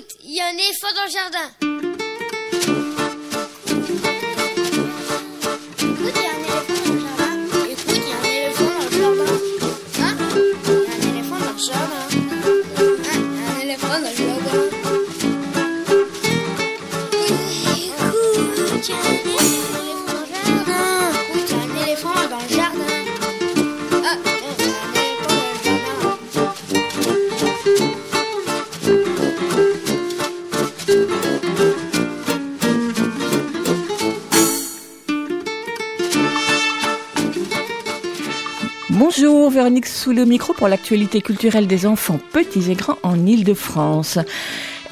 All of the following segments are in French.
Écoute, il y a un éléphant dans le jardin. Écoute, il y a un éléphant dans le jardin. Écoute, il y a un éléphant dans le jardin. Hein? Il y a un éléphant dans le jardin. Hein? Il y a un éléphant dans le jardin. Écoute, il y a un éléphant. Bonjour, Véronique Soulé au micro pour l'actualité culturelle des enfants petits et grands en Ile-de-France.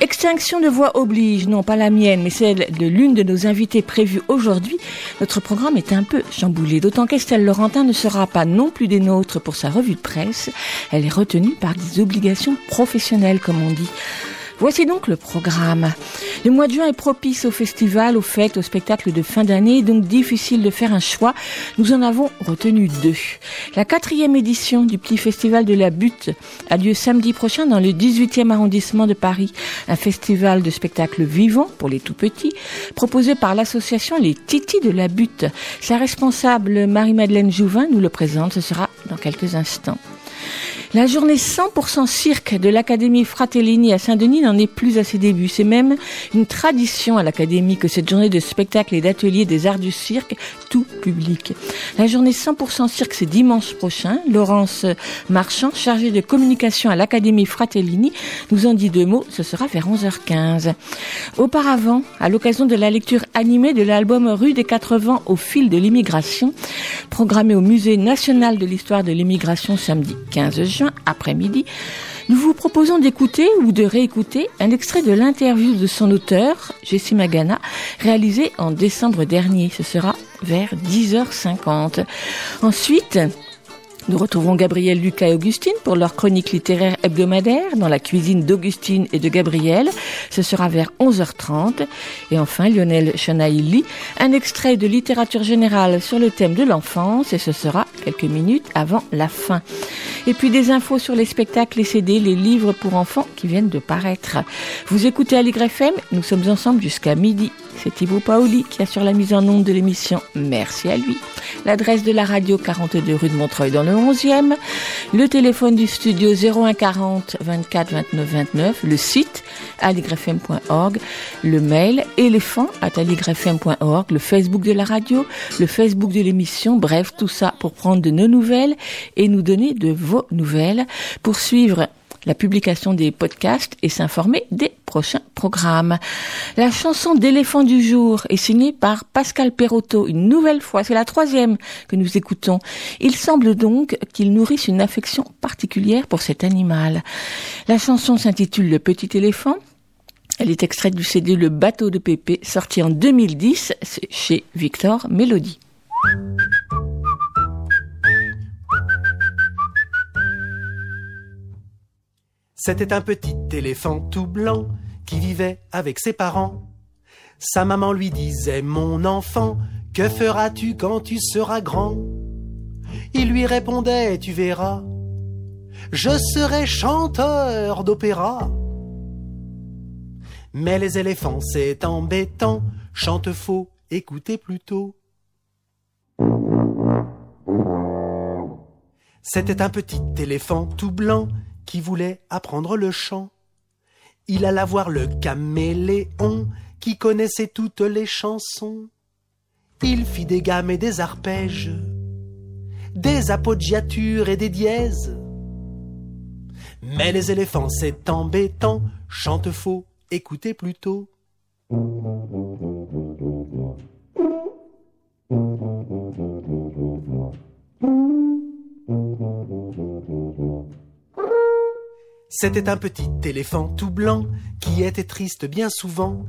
Extinction de voix oblige, non pas la mienne, mais celle de l'une de nos invitées prévue aujourd'hui. Notre programme est un peu chamboulé, d'autant qu'Estelle Laurentin ne sera pas non plus des nôtres pour sa revue de presse. Elle est retenue par des obligations professionnelles, comme on dit. Voici donc le programme. Le mois de juin est propice aux festivals, aux fêtes, aux spectacles de fin d'année, donc difficile de faire un choix. Nous en avons retenu deux. La 4e édition du petit festival de la Butte a lieu samedi prochain dans le 18e arrondissement de Paris. Un festival de spectacles vivants pour les tout-petits, proposé par l'association Les Titis de la Butte. Sa responsable Marie-Madeleine Jouvin nous le présente, ce sera dans quelques instants. La journée 100% cirque de l'Académie Fratellini à Saint-Denis n'en est plus à ses débuts. C'est même une tradition à l'Académie que cette journée de spectacle et d'atelier des arts du cirque, tout public. La journée 100% cirque, c'est dimanche prochain. Laurence Marchand, chargée de communication à l'Académie Fratellini, nous en dit deux mots. Ce sera vers 11h15. Auparavant, à l'occasion de la lecture animée de l'album Rue des 4 vents au fil de l'immigration, programmée au Musée national de l'histoire de l'immigration samedi 15 juin, après-midi, nous vous proposons d'écouter ou de réécouter un extrait de l'interview de son auteur, Jessie Magana, réalisée en décembre dernier. Ce sera vers 10h50. Ensuite, nous retrouvons Gabriel, Lucas et Augustine pour leur chronique littéraire hebdomadaire dans la cuisine d'Augustine et de Gabriel. Ce sera vers 11h30. Et enfin, Lionel Chenaille lit un extrait de littérature générale sur le thème de l'enfance et ce sera quelques minutes avant la fin. Et puis des infos sur les spectacles, les CD, les livres pour enfants qui viennent de paraître. Vous écoutez Aligre FM, nous sommes ensemble jusqu'à midi. C'est Thibaut Paoli qui assure la mise en onde de l'émission. Merci à lui. L'adresse de la radio, 42 rue de Montreuil dans le 11e. Le téléphone du studio 01 40 24 29 29. Le site aligrefm.org. Le mail éléphant@aligrefm.org. Le Facebook de la radio. Le Facebook de l'émission. Bref, tout ça pour prendre de nos nouvelles et nous donner de vos nouvelles. Pour suivre la publication des podcasts et s'informer des prochains programmes. La chanson d'éléphant du jour est signée par Pascal Perrotto une nouvelle fois. C'est la 3e que nous écoutons. Il semble donc qu'il nourrisse une affection particulière pour cet animal. La chanson s'intitule « Le petit éléphant ». Elle est extraite du CD « Le bateau de Pépé » sorti en 2010 chez Victor Mélodie. C'était un petit éléphant tout blanc qui vivait avec ses parents. Sa maman lui disait « Mon enfant, que feras-tu quand tu seras grand ?» Il lui répondait « Tu verras, je serai chanteur d'opéra. » Mais les éléphants, c'est embêtant, chantent faux, écoutez plutôt. C'était un petit éléphant tout blanc qui voulait apprendre le chant. Il alla voir le caméléon qui connaissait toutes les chansons. Il fit des gammes et des arpèges, des appoggiatures et des dièzes. Mais les éléphants, c'est embêtant, chantent faux, écoutez plutôt. C'était un petit éléphant tout blanc qui était triste bien souvent.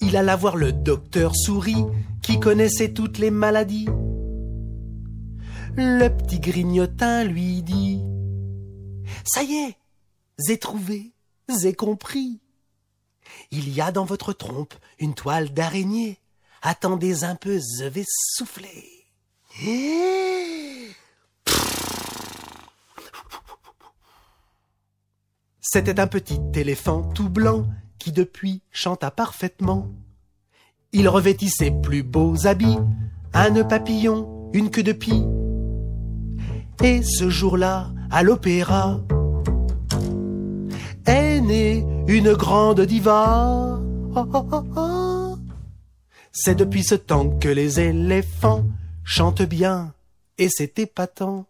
Il alla voir le docteur souris qui connaissait toutes les maladies. Le petit grignotin lui dit « Ça y est, j'ai trouvé, j'ai compris. Il y a dans votre trompe une toile d'araignée. Attendez un peu, je vais souffler. » C'était un petit éléphant tout blanc qui depuis chanta parfaitement. Il revêtit ses plus beaux habits, un nœud papillon, une queue de pie. Et ce jour-là, à l'opéra, est née une grande diva. Oh, oh, oh, oh. C'est depuis ce temps que les éléphants chantent bien, et c'est épatant.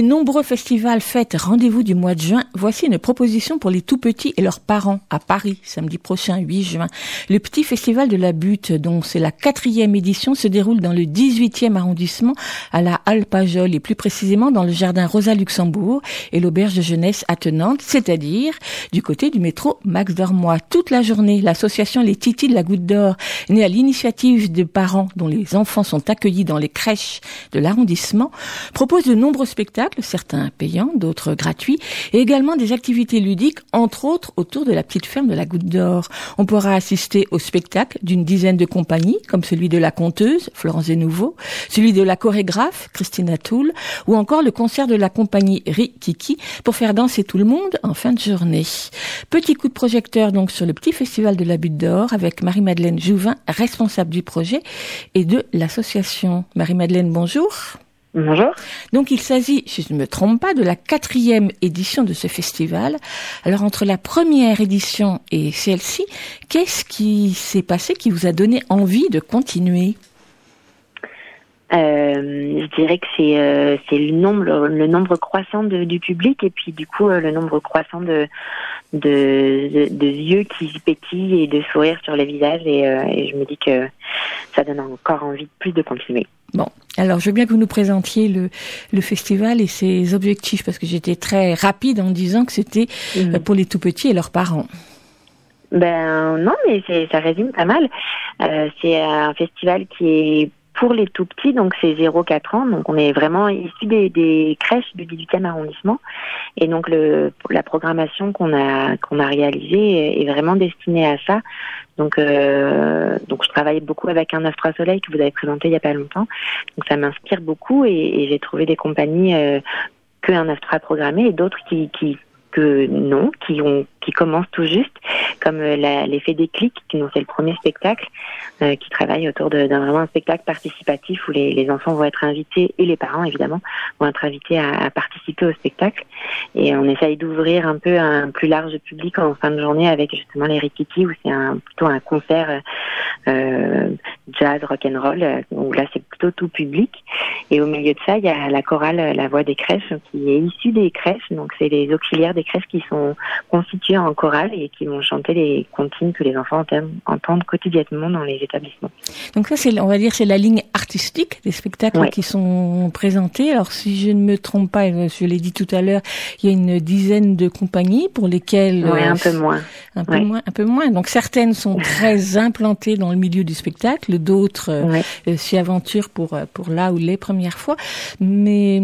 Nombreux festivals, fêtes, rendez-vous du mois de juin. Voici une proposition pour les tout-petits et leurs parents à Paris, samedi prochain, 8 juin. Le petit festival de la Butte, dont c'est la 4e édition, se déroule dans le 18e arrondissement, à la halle Pajol, et plus précisément dans le jardin Rosa-Luxemburg et l'auberge de jeunesse attenante, c'est-à-dire du côté du métro Max Dormoy. Toute la journée, l'association Les Titis de la Goutte d'Or, née à l'initiative de parents dont les enfants sont accueillis dans les crèches de l'arrondissement, propose de nombreux spectacles, certains payants, d'autres gratuits, et également des activités ludiques, entre autres autour de la petite ferme de la Goutte d'Or. On pourra assister au spectacle d'une dizaine de compagnies, comme celui de la conteuse, Florence Desnouveaux, celui de la chorégraphe, Christina Toul, ou encore le concert de la compagnie Rikiki, pour faire danser tout le monde en fin de journée. Petit coup de projecteur donc sur le petit festival de la Butte d'Or, avec Marie-Madeleine Jouvin, responsable du projet et de l'association. Marie-Madeleine, bonjour. Bonjour. Donc il s'agit, si je ne me trompe pas, de la 4e édition de ce festival. Alors entre la première édition et celle-ci, qu'est-ce qui s'est passé qui vous a donné envie de continuer ? Je dirais que c'est le nombre croissant du public, et puis du coup le nombre croissant de yeux qui pétillent et de sourires sur les visages, et je me dis que ça donne encore envie de plus de continuer. Bon, alors je veux bien que vous nous présentiez le festival et ses objectifs, parce que j'étais très rapide en disant que c'était pour les tout-petits et leurs parents. Ben non, mais ça résume pas mal. C'est un festival qui est pour les tout-petits, donc c'est 0-4 ans, donc on est vraiment issus des crèches du 18e arrondissement, et donc la programmation qu'on a réalisée est vraiment destinée à ça. Donc je travaille beaucoup avec un 9-3 Soleil que vous avez présenté il y a pas longtemps, donc ça m'inspire beaucoup, et j'ai trouvé des compagnies que un 9-3 programmé et d'autres qui commencent tout juste, comme Les Fées des Clics, qui nous fait le premier spectacle, qui travaille autour d'un spectacle participatif où les enfants vont être invités, et les parents évidemment vont être invités à participer au spectacle, et on essaye d'ouvrir un peu un plus large public en fin de journée avec justement les Rikiki, où c'est plutôt un concert jazz, rock'n'roll, donc là c'est plutôt tout public, et au milieu de ça il y a la chorale La Voix des Crèches, qui est issue des crèches, donc c'est les auxiliaires des crèches qui sont constitués en chorale et qui vont chanter les comptines que les enfants entendent quotidiennement dans les établissements. Donc ça, on va dire, c'est la ligne artistique des spectacles qui sont présentés. Alors si je ne me trompe pas, je l'ai dit tout à l'heure, il y a une dizaine de compagnies pour lesquelles... Oui, un peu moins. Donc certaines sont très implantées dans le milieu du spectacle, d'autres s'y aventurent pour là ou les premières fois. Mais...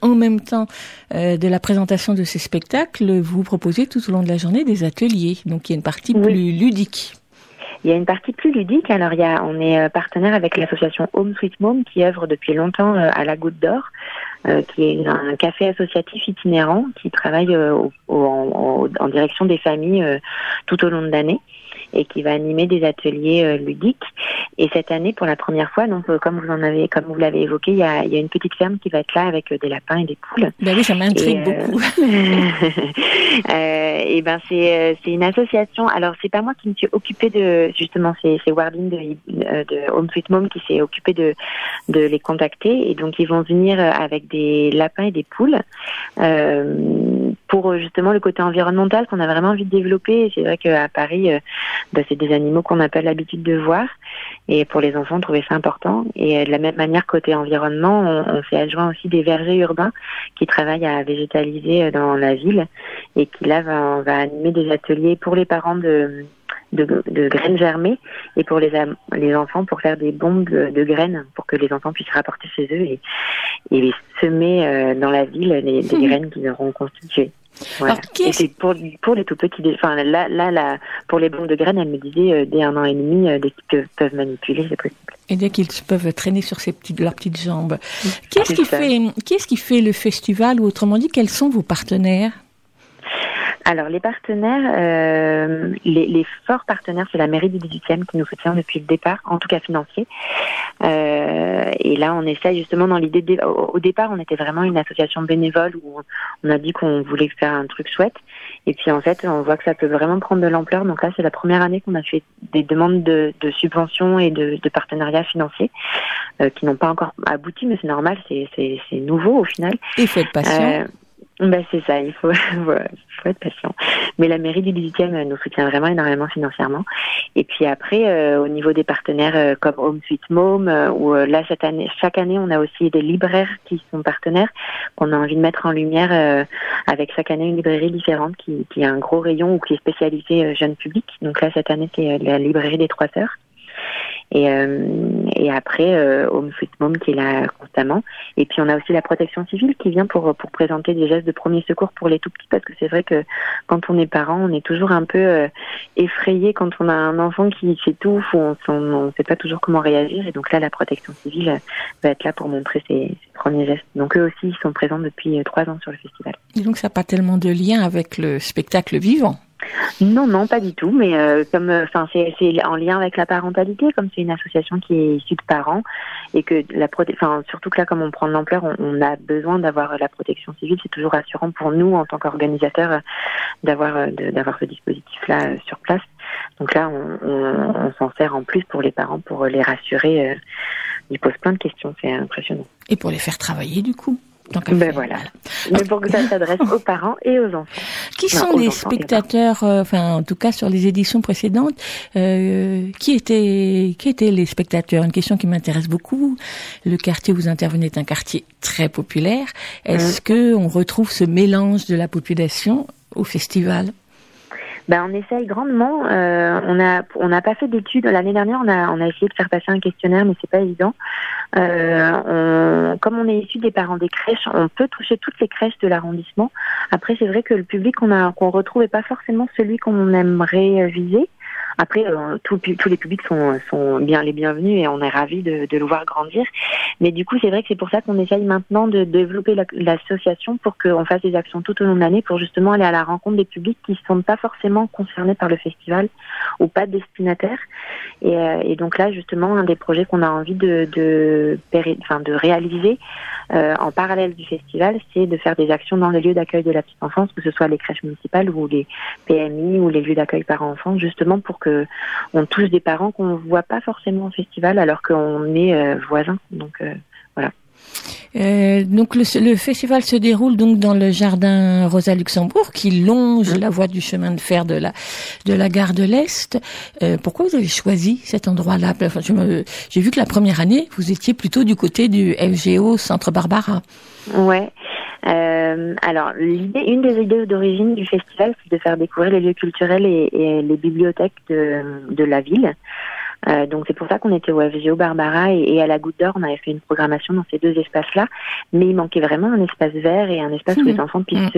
en même temps de la présentation de ces spectacles, vous proposez tout au long de la journée des ateliers. Donc il y a une partie plus ludique. Il y a une partie plus ludique. Alors on est partenaire avec l'association Home Sweet Home, qui œuvre depuis longtemps à la Goutte d'Or, qui est un café associatif itinérant qui travaille en direction des familles tout au long de l'année. et qui va animer des ateliers ludiques. Et cette année, pour la première fois, donc comme vous l'avez évoqué, il y a une petite ferme qui va être là avec des lapins et des poules. Ben oui, ça m'intrigue beaucoup. Et ben c'est une association. Alors c'est pas moi qui me suis occupée de, justement, c'est Wardine de Home Sweet Home qui s'est occupée de les contacter, et donc ils vont venir avec des lapins et des poules pour justement le côté environnemental qu'on a vraiment envie de développer. Et c'est vrai qu'à Paris, c'est des animaux qu'on n'a pas l'habitude de voir, et pour les enfants, on trouvait ça important. Et de la même manière, côté environnement, on s'est adjoint aussi des vergers urbains qui travaillent à végétaliser dans la ville, et qui là va animer des ateliers pour les parents de graines germées, et pour les enfants, pour faire des bombes de graines, pour que les enfants puissent rapporter chez eux et semer dans la ville des graines qu'ils auront constituées. Voilà. Alors, et c'est pour les tout petits, enfin là, pour les bombes de graines, elle me disait dès 1 an et demi, dès qu'ils peuvent manipuler, c'est possible. Et dès qu'ils peuvent traîner sur leurs petites jambes. Qu'est-ce qui fait le festival, ou autrement dit, quels sont vos partenaires? Alors les partenaires, les forts partenaires, c'est la mairie du 18e qui nous soutient depuis le départ, en tout cas financier. Et là, on essaye justement dans l'idée au départ, on était vraiment une association bénévole où on a dit qu'on voulait faire un truc chouette. Et puis en fait, on voit que ça peut vraiment prendre de l'ampleur. Donc là, c'est la première année qu'on a fait des demandes de subventions et de partenariats financiers qui n'ont pas encore abouti, mais c'est normal, c'est nouveau au final. Il faut être patient. C'est ça, il faut être patient. Mais la mairie du 18e nous soutient vraiment énormément financièrement. Et puis après, au niveau des partenaires comme Home Sweet Home, où là, chaque année, on a aussi des libraires qui sont partenaires, qu'on a envie de mettre en lumière avec chaque année une librairie différente qui a un gros rayon ou qui est spécialisée jeune public. Donc là, cette année, c'est la librairie des 3 sœurs. Et après Home Sweet Home qui est là constamment, et puis on a aussi la protection civile qui vient pour présenter des gestes de premier secours pour les tout petits, parce que c'est vrai que quand on est parent, on est toujours un peu effrayé quand on a un enfant qui s'étouffe, ou on sait pas toujours comment réagir, et donc là la protection civile va être là pour montrer ses premiers gestes. Donc eux aussi ils sont présents depuis 3 ans sur le festival. Et donc ça n'a pas tellement de lien avec le spectacle vivant? Non, pas du tout, mais comme c'est en lien avec la parentalité, comme c'est une association qui est issue de parents, et que surtout que là comme on prend de l'ampleur, on a besoin d'avoir la protection civile. C'est toujours rassurant pour nous en tant qu'organisateurs d'avoir ce dispositif là sur place. Donc là on s'en sert en plus pour les parents, pour les rassurer. Ils posent plein de questions, c'est impressionnant. Et pour les faire travailler du coup. Voilà. Mais pour que ça s'adresse aux parents et aux enfants. Qui sont les spectateurs, en tout cas sur les éditions précédentes, qui étaient les spectateurs? Une question qui m'intéresse beaucoup. Le quartier où vous intervenez est un quartier très populaire. Est-ce que on retrouve ce mélange de la population au festival? On essaye grandement. On n'a pas fait d'études. L'année dernière, on a essayé de faire passer un questionnaire, mais c'est pas évident. Comme on est issu des parents des crèches, on peut toucher toutes les crèches de l'arrondissement. Après, c'est vrai que le public qu'on retrouve n'est pas forcément celui qu'on aimerait viser. Après, tous les publics sont bien les bienvenus, et on est ravis de le voir grandir. Mais du coup, c'est vrai que c'est pour ça qu'on essaye maintenant de développer l'association pour qu'on fasse des actions tout au long de l'année pour justement aller à la rencontre des publics qui ne sont pas forcément concernés par le festival ou pas destinataires. Et donc là, justement, un des projets qu'on a envie de réaliser en parallèle du festival, c'est de faire des actions dans les lieux d'accueil de la petite enfance, que ce soit les crèches municipales ou les PMI ou les lieux d'accueil parents-enfants, justement pour que on touche des parents qu'on voit pas forcément au festival alors qu'on est voisins. Donc voilà. Donc le festival se déroule donc dans le jardin Rosa-Luxemburg qui longe la voie du chemin de fer de la gare de l'Est. Pourquoi vous avez choisi cet endroit-là? J'ai vu que la première année vous étiez plutôt du côté du FGO Centre Barbara. Ouais. Alors, une des idées d'origine du festival, c'est de faire découvrir les lieux culturels et les bibliothèques de la ville. Donc c'est pour ça qu'on était au FGO Barbara et à la Goutte d'Or. On avait fait une programmation dans ces 2 espaces-là, mais il manquait vraiment un espace vert et un espace où les enfants puissent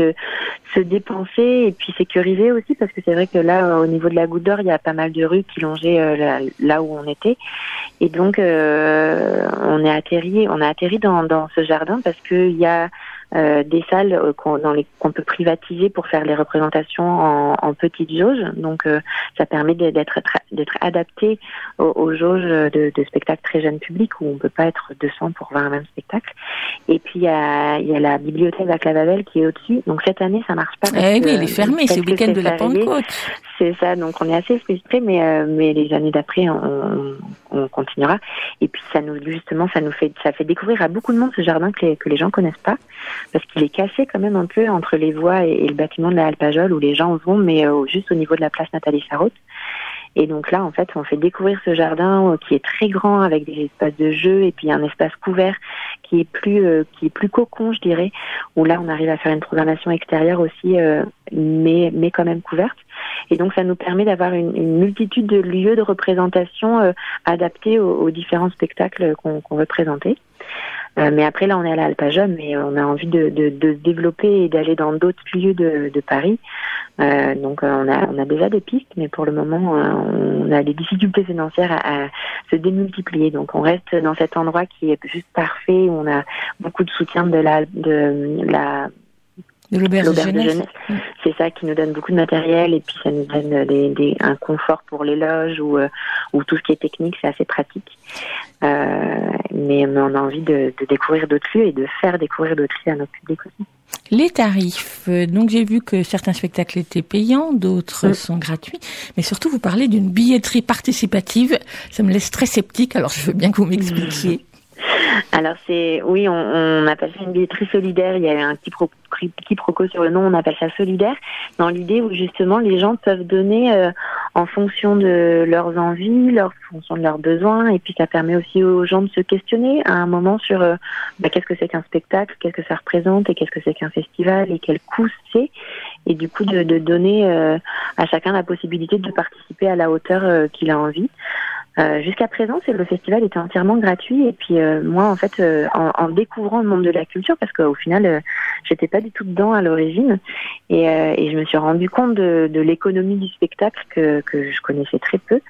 se dépenser et puis sécuriser aussi, parce que c'est vrai que là, au niveau de la Goutte d'Or, il y a pas mal de rues qui longeaient là où on était, et donc on a atterri dans ce jardin parce qu'il y a des salles qu'on peut privatiser pour faire les représentations en petites jauges. Donc ça permet d'être adapté aux jauges de spectacles très jeunes publics où on ne peut pas être 200 pour voir un même spectacle. Et puis il y a la bibliothèque à Clavavel qui est au-dessus. Donc cette année ça marche pas. Oui, il est fermé, c'est le week-end de la Pentecôte. C'est ça, donc on est assez frustrés, mais les années d'après on continuera. Et puis ça fait découvrir à beaucoup de monde ce jardin que les gens connaissent pas, parce qu'il est cassé quand même un peu entre les voies et le bâtiment de la halle Pajol où les gens vont, mais juste au niveau de la place Nathalie Sarraute. Et donc là, en fait, on fait découvrir ce jardin qui est très grand avec des espaces de jeu et puis un espace couvert qui est plus cocon, je dirais, où là, on arrive à faire une programmation extérieure aussi, mais quand même couverte. Et donc, ça nous permet d'avoir une multitude de lieux de représentation adaptés aux différents spectacles qu'on veut présenter. Mais après, là, on est à la Alpajol, mais on a envie de développer et d'aller dans d'autres lieux de Paris. Donc, on a déjà des pistes, mais pour le moment, on a des difficultés financières à se démultiplier. Donc, on reste dans cet endroit qui est juste parfait, où on a beaucoup de soutien de l'auberge de jeunesse. Mmh. C'est ça qui nous donne beaucoup de matériel et puis ça nous donne un confort pour les loges ou tout ce qui est technique, c'est assez pratique. Mais on a envie de découvrir d'autres lieux et de faire découvrir d'autres lieux à notre public aussi. Les tarifs, donc j'ai vu que certains spectacles étaient payants, d'autres sont gratuits, mais surtout vous parlez d'une billetterie participative, ça me laisse très sceptique, alors je veux bien que vous m'expliquiez. Alors on appelle ça une billetterie solidaire, il y a un petit quiproquo sur le nom, on appelle ça solidaire, dans l'idée où justement les gens peuvent donner en fonction de leurs envies, en fonction de leurs besoins, et puis ça permet aussi aux gens de se questionner à un moment sur qu'est-ce que c'est qu'un spectacle, qu'est-ce que ça représente, et qu'est-ce que c'est qu'un festival, et quel coût c'est, et du coup de donner à chacun la possibilité de participer à la hauteur qu'il a envie. Jusqu'à présent, le festival était entièrement gratuit et puis moi, en fait, en découvrant le monde de la culture, parce qu'au final, j'étais pas du tout dedans à l'origine et je me suis rendu compte de l'économie du spectacle que je connaissais très peu.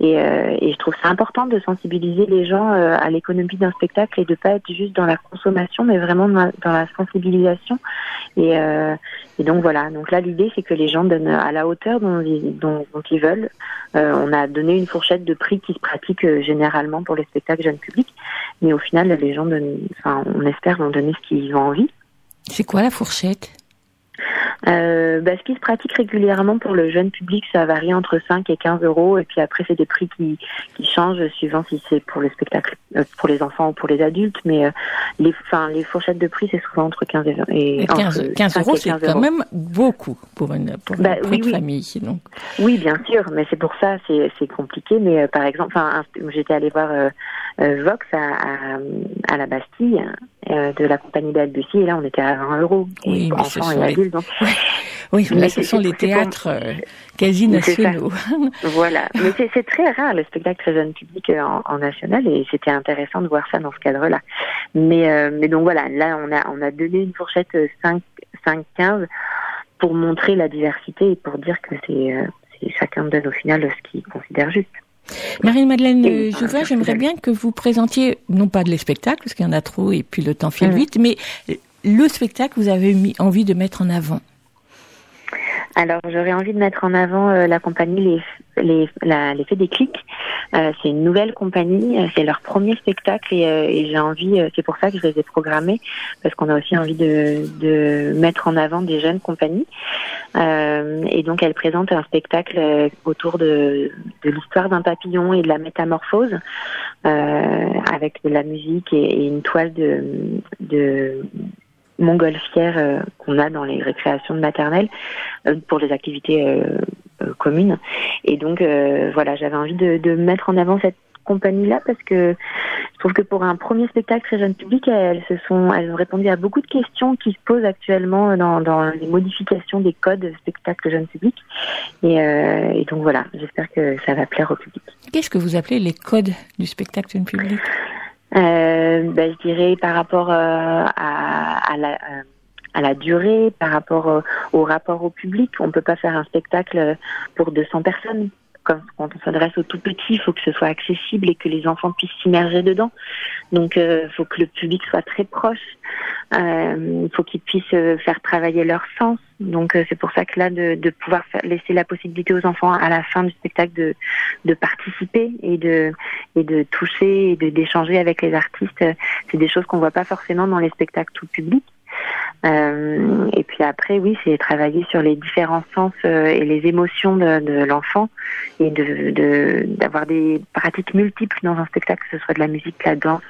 Et je trouve ça important de sensibiliser les gens à l'économie d'un spectacle et de pas être juste dans la consommation, mais vraiment dans la sensibilisation. Et donc voilà. Donc là, l'idée, c'est que les gens donnent à la hauteur dont ils veulent. On a donné une fourchette de prix qui se pratique généralement pour les spectacles jeunes publics, mais au final, les gens on espère, vont donner ce qu'ils ont envie. C'est quoi la fourchette ? Ce qui se pratique régulièrement pour le jeune public, ça varie entre 5 et 15 euros. Et puis après, c'est des prix qui changent suivant si c'est pour le spectacle, pour les enfants ou pour les adultes. Mais les fourchettes de prix, c'est souvent entre 15 et 15 euros. C'est quand même beaucoup pour une famille. Donc. Oui, bien sûr. Mais c'est pour ça, c'est compliqué. Mais par exemple, j'étais allée voir Vox à la Bastille de la compagnie d'Albussy. Et là, on était à 20 euros. Oui, mais ce sont les... Donc... Oui, mais ce sont les théâtres quasi nationaux. Voilà, mais c'est très rare le spectacle très jeune public en national et c'était intéressant de voir ça dans ce cadre-là. Mais donc voilà, là on a donné une fourchette 5-15 pour montrer la diversité et pour dire que c'est chacun donne au final ce qu'il considère juste. Marie-Madeleine Jouvin, j'aimerais bien que vous présentiez, non pas de les spectacles, parce qu'il y en a trop et puis le temps file vite, mais le spectacle que vous avez envie de mettre en avant. Alors, j'aurais envie de mettre en avant la compagnie Les Fées des Clics. C'est une nouvelle compagnie, c'est leur premier spectacle et j'ai envie, c'est pour ça que je les ai programmés, parce qu'on a aussi envie de mettre en avant des jeunes compagnies. Et donc, elles présentent un spectacle autour de l'histoire d'un papillon et de la métamorphose, avec de la musique et une toile de montgolfière qu'on a dans les récréations de maternelle pour les activités communes. Et donc, voilà, j'avais envie de mettre en avant cette compagnie-là parce que je trouve que pour un premier spectacle très jeune public, elles ont répondu à beaucoup de questions qui se posent actuellement dans les modifications des codes spectacle jeune public. Et donc, voilà, j'espère que ça va plaire au public. Qu'est-ce que vous appelez les codes du spectacle jeune public ? Je dirais par rapport à la durée, par rapport au rapport au public. On peut pas faire un spectacle pour 200 personnes. Quand on s'adresse aux tout petits, il faut que ce soit accessible et que les enfants puissent s'immerger dedans. Donc, il faut que le public soit très proche. Il faut qu'ils puissent faire travailler leur sens. Donc c'est pour ça que là, de pouvoir laisser la possibilité aux enfants à la fin du spectacle de participer et de toucher et d'échanger avec les artistes, c'est des choses qu'on voit pas forcément dans les spectacles tout public. Et puis après, oui, c'est travailler sur les différents sens et les émotions de l'enfant et d'avoir des pratiques multiples dans un spectacle, que ce soit de la musique, la danse,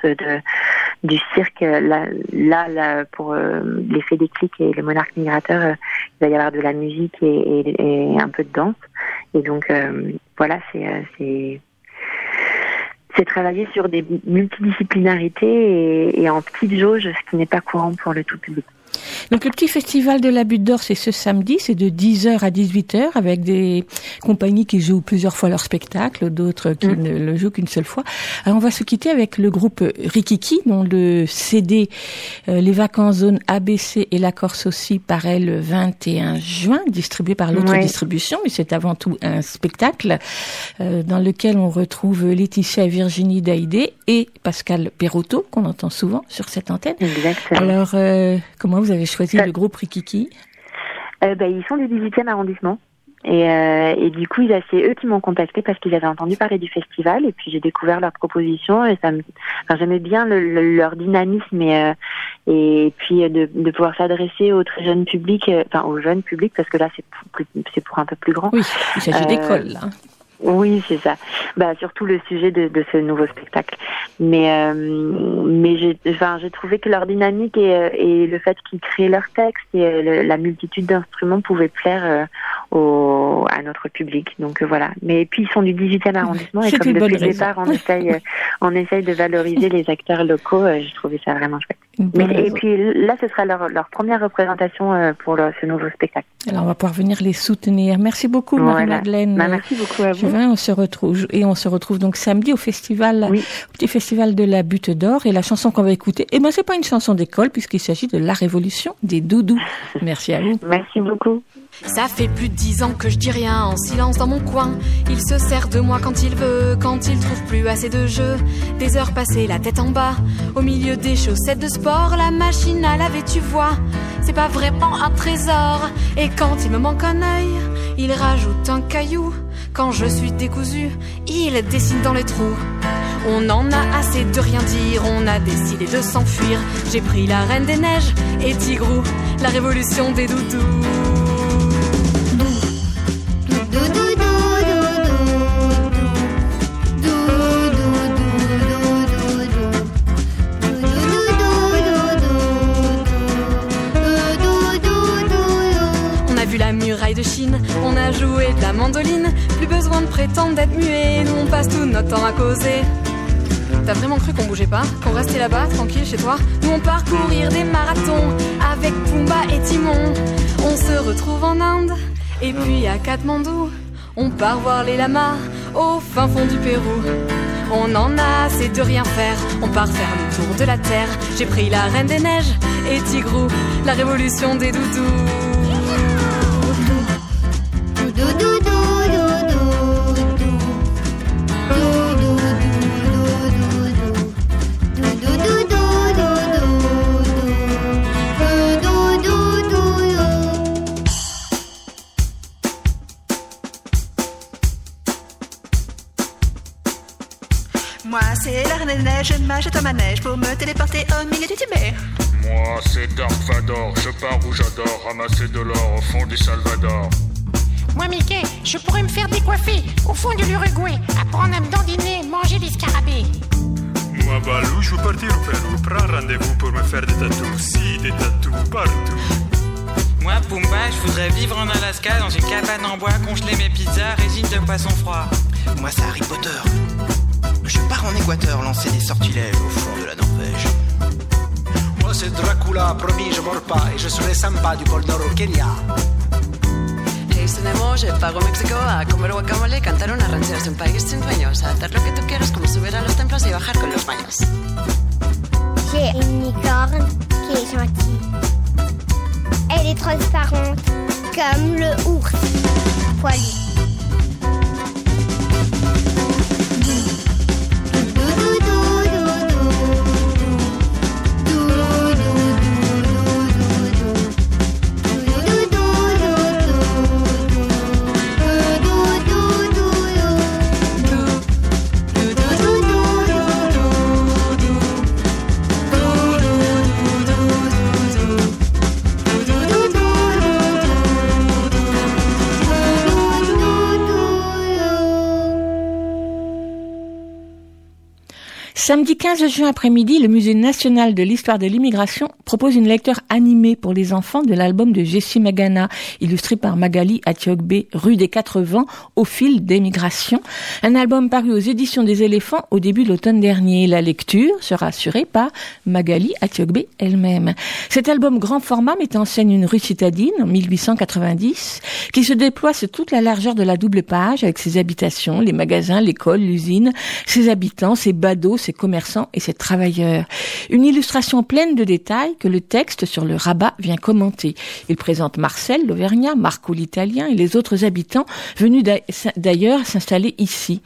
du cirque. Là pour les Fées des Clics et les Monarques Migrateurs, il va y avoir de la musique et un peu de danse. Et donc voilà, c'est travailler sur des multidisciplinarités et en petite jauge, ce qui n'est pas courant pour le tout public. Donc le petit festival de la Butte d'Or, c'est ce samedi, c'est de 10h à 18h avec des compagnies qui jouent plusieurs fois leur spectacle, d'autres qui ne le jouent qu'une seule fois. Alors on va se quitter avec le groupe Rikiki, dont le CD Les Vacances Zone ABC et la Corse aussi paraît le 21 juin, distribué par l'autre distribution, mais c'est avant tout un spectacle dans lequel on retrouve Laetitia et Virginie Daïdé et Pascal Perrotto, qu'on entend souvent sur cette antenne. Exactement. Alors comment vous avez choisi le groupe Rikiki? Ils sont du 18e arrondissement. Et du coup, c'est eux qui m'ont contacté parce qu'ils avaient entendu parler du festival. Et puis, j'ai découvert leurs propositions. Et j'aimais bien leur dynamisme. Et puis, de pouvoir s'adresser au très jeune public, au jeune public, parce que là, c'est pour un peu plus grand. Oui, il s'agit d'école, là. Oui, c'est ça. Surtout le sujet de ce nouveau spectacle. Mais j'ai trouvé que leur dynamique et le fait qu'ils créent leurs textes et la multitude d'instruments pouvaient plaire à notre public. Donc voilà. Mais puis ils sont du 18e arrondissement et comme depuis le départ on essaye de valoriser les acteurs locaux. J'ai trouvé ça vraiment chouette. Et puis là, ce sera leur première représentation pour ce nouveau spectacle. Alors on va pouvoir venir les soutenir. Merci beaucoup, Marie-Madeleine. Voilà. Merci beaucoup à vous. Jouvin, on se retrouve donc samedi au festival, au petit festival de la Butte d'Or. Et la chanson qu'on va écouter, c'est pas une chanson d'école puisqu'il s'agit de La Révolution des Doudous. Merci à vous. Merci beaucoup. Ça fait plus de 10 ans que je dis rien, en silence dans mon coin. Il se sert de moi quand il veut, quand il trouve plus assez de jeu. Des heures passées, la tête en bas, au milieu des chaussettes de sport. La machine à laver, tu vois, c'est pas vraiment un trésor. Et quand il me manque un œil, il rajoute un caillou. Quand je suis décousue, il dessine dans les trous. On en a assez de rien dire, on a décidé de s'enfuir. J'ai pris la Reine des Neiges et Tigrou, la révolution des doudous. De Chine, on a joué de la mandoline. Plus besoin de prétendre d'être muet. Nous on passe tout notre temps à causer. T'as vraiment cru qu'on bougeait pas, qu'on restait là-bas, tranquille chez toi? Nous on part courir des marathons avec Pumba et Timon. On se retrouve en Inde et puis à Katmandou. On part voir les lamas au fin fond du Pérou. On en a assez de rien faire, on part faire le tour de la terre. J'ai pris la Reine des Neiges et Tigrou, la révolution des doudous. Moi, c'est la Reine des Neiges, je m'achète un manège pour me téléporter au milieu du Tibet. Moi, c'est Dark Vador, je pars où j'adore, ramasser de l'or au fond du Salvador. Moi, Mickey, je pourrais me faire décoiffer au fond de l'Uruguay, apprendre à me dandiner, manger des scarabées. Moi, Balou, je veux partir au Pérou, prends rendez-vous pour me faire des tatous, si, des tatous partout. Moi, Pumba, je voudrais vivre en Alaska dans une cabane en bois, congeler mes pizzas, régime de poisson froid. Moi, c'est Harry Potter. Je pars en Équateur lancer des sortilèges au fond de la Norvège. Moi c'est Dracula, promis je mords pas et je serai sympa du pôle Nord au Kenya. Hey, tenemos el pago México a comer guacamole, cantar unas rancheras de un país sin dueños, a hacer lo que tú quieras como subir a los templos y bajar con los baños. J'ai une licorne qui est gentille. Elle est transparente comme le ours poilu. Samedi 15 juin après-midi, le Musée national de l'histoire de l'immigration propose une lecture animée pour les enfants de l'album de Jessie Magana, illustré par Magali Attiogbé, Rue des 4 vents au fil de l'immigration. Un album paru aux éditions des Éléphants au début de l'automne dernier. La lecture sera assurée par Magali Attiogbé elle-même. Cet album grand format met en scène une rue citadine en 1890 qui se déploie sur toute la largeur de la double page avec ses habitations, les magasins, l'école, l'usine, ses habitants, ses badauds, ses commerçants et ses travailleurs. Une illustration pleine de détails que le texte sur le rabat vient commenter. Il présente Marcel, l'Auvergnat, Marco l'Italien et les autres habitants venus d'ailleurs s'installer ici.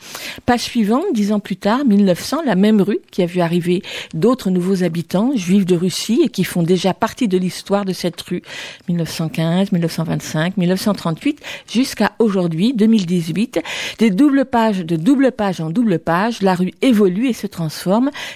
Page suivante, 10 ans plus tard, 1900, la même rue qui a vu arriver d'autres nouveaux habitants, juifs de Russie et qui font déjà partie de l'histoire de cette rue. 1915, 1925, 1938, jusqu'à aujourd'hui, 2018, de double page en double page, la rue évolue et se transforme,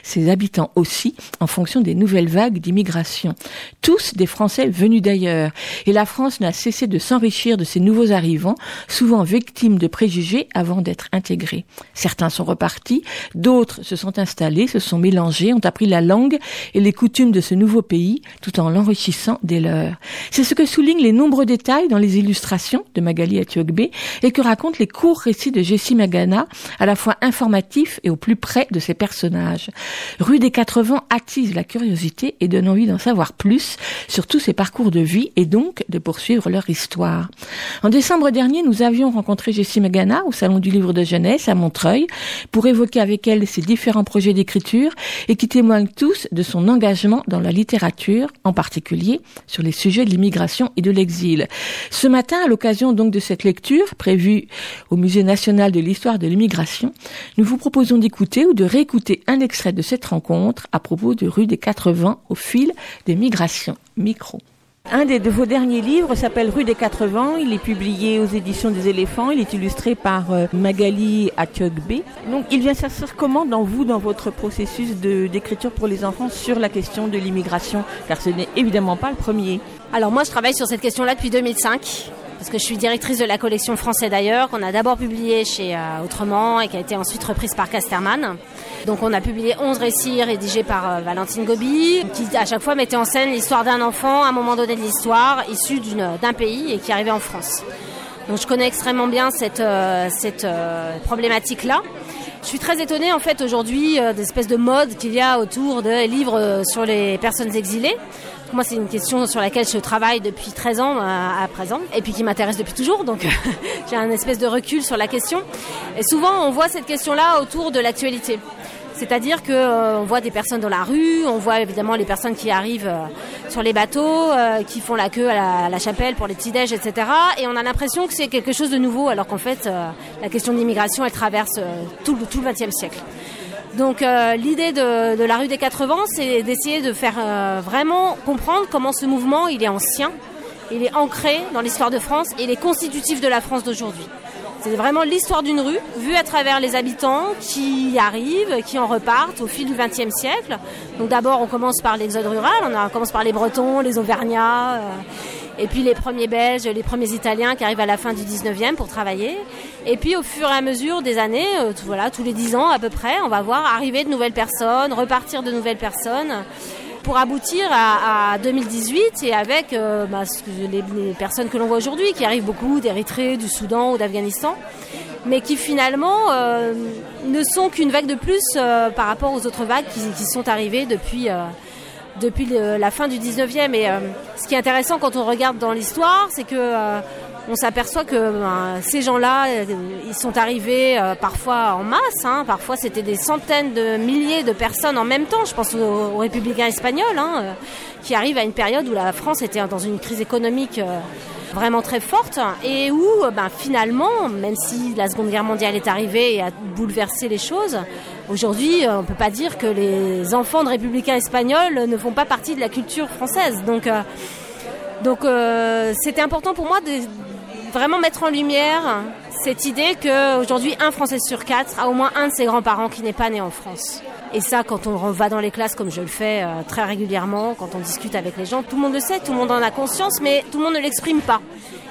ses habitants aussi, en fonction des nouvelles vagues d'immigration. Tous des Français venus d'ailleurs. Et la France n'a cessé de s'enrichir de ces nouveaux arrivants, souvent victimes de préjugés avant d'être intégrés. Certains sont repartis, d'autres se sont installés, se sont mélangés, ont appris la langue et les coutumes de ce nouveau pays, tout en l'enrichissant des leurs. C'est ce que soulignent les nombreux détails dans les illustrations de Magali Attiogbé et que racontent les courts récits de Jessie Magana, à la fois informatifs et au plus près de ses personnages. Rue des 4 vents attise la curiosité et donne envie d'en savoir plus sur tous ces parcours de vie et donc de poursuivre leur histoire. En décembre dernier, nous avions rencontré Jessie Magana au Salon du Livre de Jeunesse à Montreuil pour évoquer avec elle ses différents projets d'écriture et qui témoignent tous de son engagement dans la littérature, en particulier sur les sujets de l'immigration et de l'exil. Ce matin, à l'occasion donc de cette lecture prévue au Musée national de l'histoire de l'immigration, nous vous proposons d'écouter ou de réécouter un extrait de cette rencontre à propos de Rue des 4 vents au fil des migrations. Micro. Un de vos derniers livres s'appelle Rue des 4 vents. Il est publié aux éditions des Éléphants. Il est illustré par Magali Attiogbé. Donc, il vient s'inscrire comment dans votre processus d'écriture pour les enfants sur la question de l'immigration, car ce n'est évidemment pas le premier. Alors moi, je travaille sur cette question-là depuis 2005. Parce que je suis directrice de la collection Français d'ailleurs, qu'on a d'abord publiée chez Autrement et qui a été ensuite reprise par Casterman. Donc on a publié 11 récits rédigés par Valentine Gobi, qui à chaque fois mettait en scène l'histoire d'un enfant à un moment donné de l'histoire, issu d'un pays et qui arrivait en France. Donc je connais extrêmement bien cette problématique-là. Je suis très étonnée en fait aujourd'hui d'espèces de mode qu'il y a autour des livres sur les personnes exilées. Moi, c'est une question sur laquelle je travaille depuis 13 ans à présent, et puis qui m'intéresse depuis toujours, donc j'ai un espèce de recul sur la question. Et souvent, on voit cette question-là autour de l'actualité. C'est-à-dire qu'on voit des personnes dans la rue, on voit évidemment les personnes qui arrivent sur les bateaux, qui font la queue à la chapelle pour les petits-déj, etc. Et on a l'impression que c'est quelque chose de nouveau, alors qu'en fait, la question de l'immigration, elle traverse tout le XXe siècle. Donc l'idée de la rue des 4 vents, c'est d'essayer de faire vraiment comprendre comment ce mouvement, il est ancien, il est ancré dans l'histoire de France et il est constitutif de la France d'aujourd'hui. C'est vraiment l'histoire d'une rue, vue à travers les habitants qui arrivent, qui en repartent au fil du XXe siècle. Donc d'abord, on commence par l'exode rural, on commence par les Bretons, les Auvergnats, et puis les premiers Belges, les premiers Italiens qui arrivent à la fin du 19e pour travailler. Et puis au fur et à mesure des années, tous les 10 ans à peu près, on va voir arriver de nouvelles personnes, repartir de nouvelles personnes, pour aboutir à 2018 et avec les personnes que l'on voit aujourd'hui, qui arrivent beaucoup d'Érythrée, du Soudan ou d'Afghanistan, mais qui finalement ne sont qu'une vague de plus par rapport aux autres vagues qui sont arrivées depuis la fin du 19e. Et ce qui est intéressant quand on regarde dans l'histoire, c'est que on s'aperçoit que ces gens-là, ils sont arrivés parfois en masse. Parfois, c'était des centaines de milliers de personnes en même temps. Je pense aux républicains espagnols qui arrivent à une période où la France était dans une crise économique vraiment très forte et où finalement, même si la Seconde Guerre mondiale est arrivée et a bouleversé les choses, aujourd'hui, on ne peut pas dire que les enfants de républicains espagnols ne font pas partie de la culture française. Donc, c'était important pour moi de vraiment mettre en lumière cette idée qu'aujourd'hui, 1 Français sur 4 a au moins un de ses grands-parents qui n'est pas né en France. Et ça, quand on va dans les classes comme je le fais très régulièrement, quand on discute avec les gens, tout le monde le sait, tout le monde en a conscience, mais tout le monde ne l'exprime pas.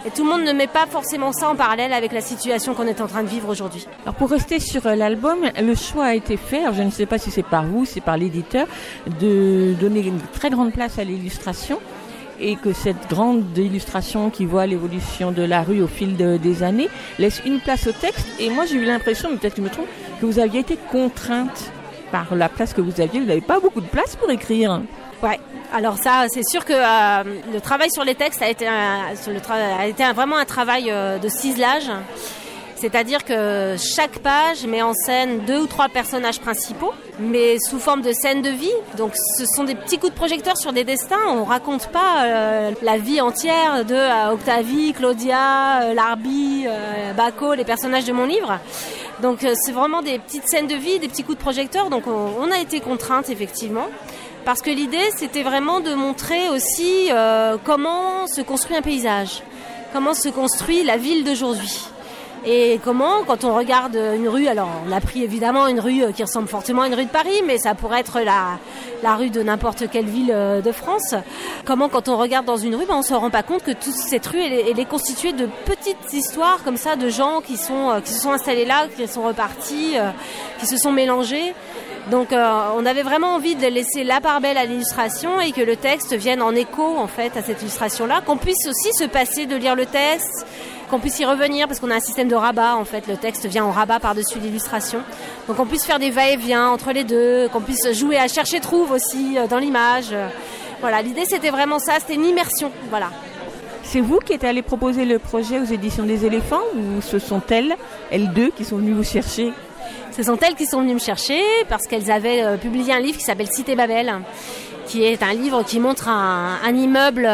Et tout le monde ne met pas forcément ça en parallèle avec la situation qu'on est en train de vivre aujourd'hui. Alors pour rester sur l'album, le choix a été fait, alors je ne sais pas si c'est par vous, c'est par l'éditeur, de donner une très grande place à l'illustration et que cette grande illustration qui voit l'évolution de la rue au fil des années laisse une place au texte. Et moi j'ai eu l'impression, mais peut-être que je me trompe, que vous aviez été contrainte par la place que vous aviez, vous n'avez pas beaucoup de place pour écrire. Ouais. Alors ça, c'est sûr que le travail sur les textes a été vraiment un travail de ciselage. C'est-à-dire que chaque page met en scène 2 ou 3 personnages principaux, mais sous forme de scènes de vie. Donc ce sont des petits coups de projecteur sur des destins. On ne raconte pas la vie entière de Octavie, Claudia, Larbi, Baco, les personnages de mon livre. Donc c'est vraiment des petites scènes de vie, des petits coups de projecteur. Donc on a été contraintes effectivement. Parce que l'idée, c'était vraiment de montrer aussi comment se construit un paysage, comment se construit la ville d'aujourd'hui. Et comment, quand on regarde une rue, alors on a pris évidemment une rue qui ressemble fortement à une rue de Paris, mais ça pourrait être la rue de n'importe quelle ville de France. Comment, quand on regarde dans une rue, on ne se rend pas compte que toute cette rue, elle est constituée de petites histoires comme ça, de gens qui se sont installés là, qui sont repartis, qui se sont mélangés. Donc on avait vraiment envie de laisser la part belle à l'illustration et que le texte vienne en écho en fait à cette illustration-là, qu'on puisse aussi se passer de lire le texte, qu'on puisse y revenir parce qu'on a un système de rabat en fait, le texte vient en rabat par-dessus l'illustration. Donc on puisse faire des va-et-vient entre les deux, qu'on puisse jouer à chercher-trouve aussi dans l'image. Voilà, l'idée c'était vraiment ça, c'était une immersion, voilà. C'est vous qui êtes allé proposer le projet aux éditions des éléphants ou ce sont elles deux qui sont venues vous chercher ? Ce sont elles qui sont venues me chercher parce qu'elles avaient publié un livre qui s'appelle Cité Babel, qui est un livre qui montre un immeuble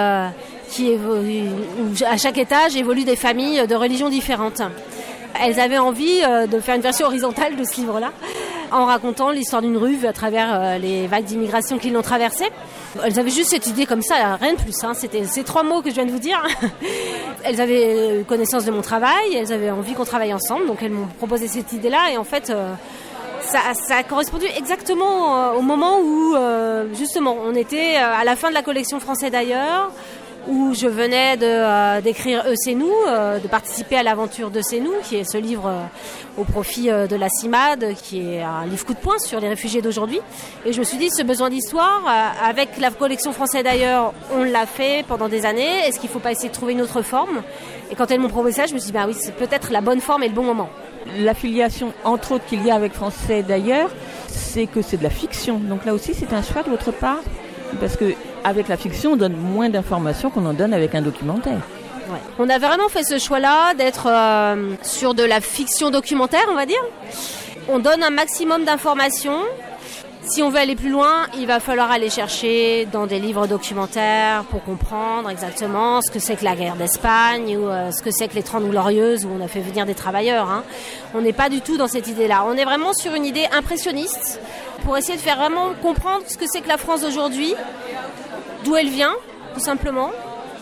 où à chaque étage évoluent des familles de religions différentes. Elles avaient envie de faire une version horizontale de ce livre-là, en racontant l'histoire d'une rue à travers les vagues d'immigration qui l'ont traversée. Elles avaient juste cette idée comme ça, rien de plus, hein. C'était ces 3 mots que je viens de vous dire. Elles avaient connaissance de mon travail, elles avaient envie qu'on travaille ensemble, donc elles m'ont proposé cette idée-là. Et en fait, ça a correspondu exactement au moment où, justement, on était à la fin de la collection Français d'ailleurs, où je venais d'écrire Eux c'est nous, de participer à l'aventure d'Eux c'est nous, qui est ce livre au profit de la CIMAD, qui est un livre coup de poing sur les réfugiés d'aujourd'hui. Et je me suis dit, ce besoin d'histoire, avec la collection Français d'ailleurs, on l'a fait pendant des années, est-ce qu'il ne faut pas essayer de trouver une autre forme ? Et quand elles m'ont proposé ça, je me suis dit, bah oui, c'est peut-être la bonne forme et le bon moment. L'affiliation, entre autres, qu'il y a avec Français d'ailleurs, c'est que c'est de la fiction. Donc là aussi, c'est un choix de votre part, parce que avec la fiction, on donne moins d'informations qu'on en donne avec un documentaire. Ouais. On a vraiment fait ce choix-là d'être sur de la fiction documentaire, on va dire. On donne un maximum d'informations. Si on veut aller plus loin, il va falloir aller chercher dans des livres documentaires pour comprendre exactement ce que c'est que la guerre d'Espagne ou ce que c'est que les 30 Glorieuses où on a fait venir des travailleurs. Hein. On n'est pas du tout dans cette idée-là. On est vraiment sur une idée impressionniste pour essayer de faire vraiment comprendre ce que c'est que la France d'aujourd'hui, d'où elle vient, tout simplement.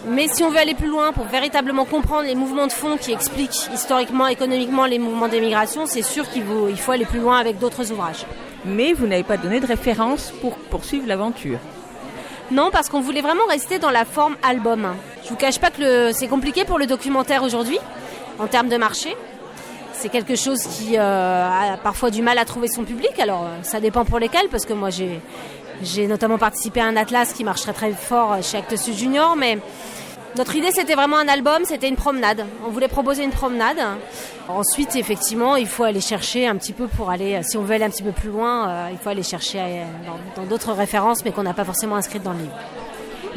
Mais si on veut aller plus loin pour véritablement comprendre les mouvements de fond qui expliquent historiquement, économiquement les mouvements d'émigration, c'est sûr qu'il faut aller plus loin avec d'autres ouvrages. Mais vous n'avez pas donné de référence pour poursuivre l'aventure. Non, parce qu'on voulait vraiment rester dans la forme album. Je ne vous cache pas que c'est compliqué pour le documentaire aujourd'hui, en termes de marché. C'est quelque chose qui a parfois du mal à trouver son public. Alors, ça dépend pour lesquels, parce que moi, j'ai notamment participé à un atlas qui marcherait très fort chez Actes Sud Junior, mais notre idée c'était vraiment un album, c'était une promenade. On voulait proposer une promenade. Ensuite, effectivement, il faut aller chercher un petit peu pour aller, si on veut aller un petit peu plus loin, il faut aller chercher dans d'autres références, mais qu'on n'a pas forcément inscrites dans le livre.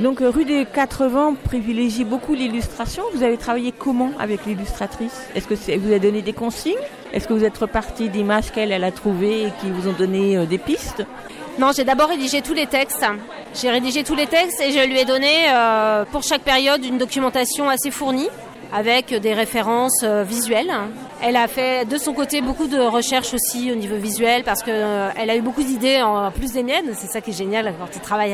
Donc, Rue des quatre vents privilégie beaucoup l'illustration. Vous avez travaillé comment avec l'illustratrice ? Est-ce que vous avez donné des consignes ? Est-ce que vous êtes reparti d'images qu'elle a trouvées et qui vous ont donné des pistes ? Non, j'ai d'abord rédigé tous les textes. J'ai rédigé tous les textes et je lui ai donné pour chaque période une documentation assez fournie avec des références visuelles. Elle a fait de son côté beaucoup de recherches aussi au niveau visuel parce qu'elle a eu beaucoup d'idées en plus des miennes. C'est ça qui est génial quand tu travailles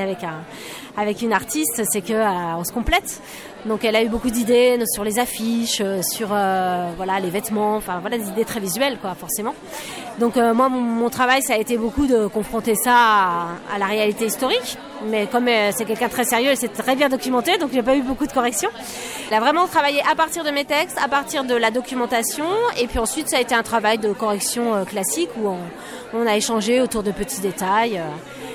avec une artiste, c'est qu'on se complète. Donc elle a eu beaucoup d'idées sur les affiches, sur les vêtements, enfin voilà des idées très visuelles quoi forcément. Donc moi, mon travail, ça a été beaucoup de confronter ça à la réalité historique. Mais comme c'est quelqu'un de très sérieux, et c'est très bien documenté, donc j'ai pas eu beaucoup de corrections. Il a vraiment travaillé à partir de mes textes, à partir de la documentation. Et puis ensuite, ça a été un travail de correction classique où on a échangé autour de petits détails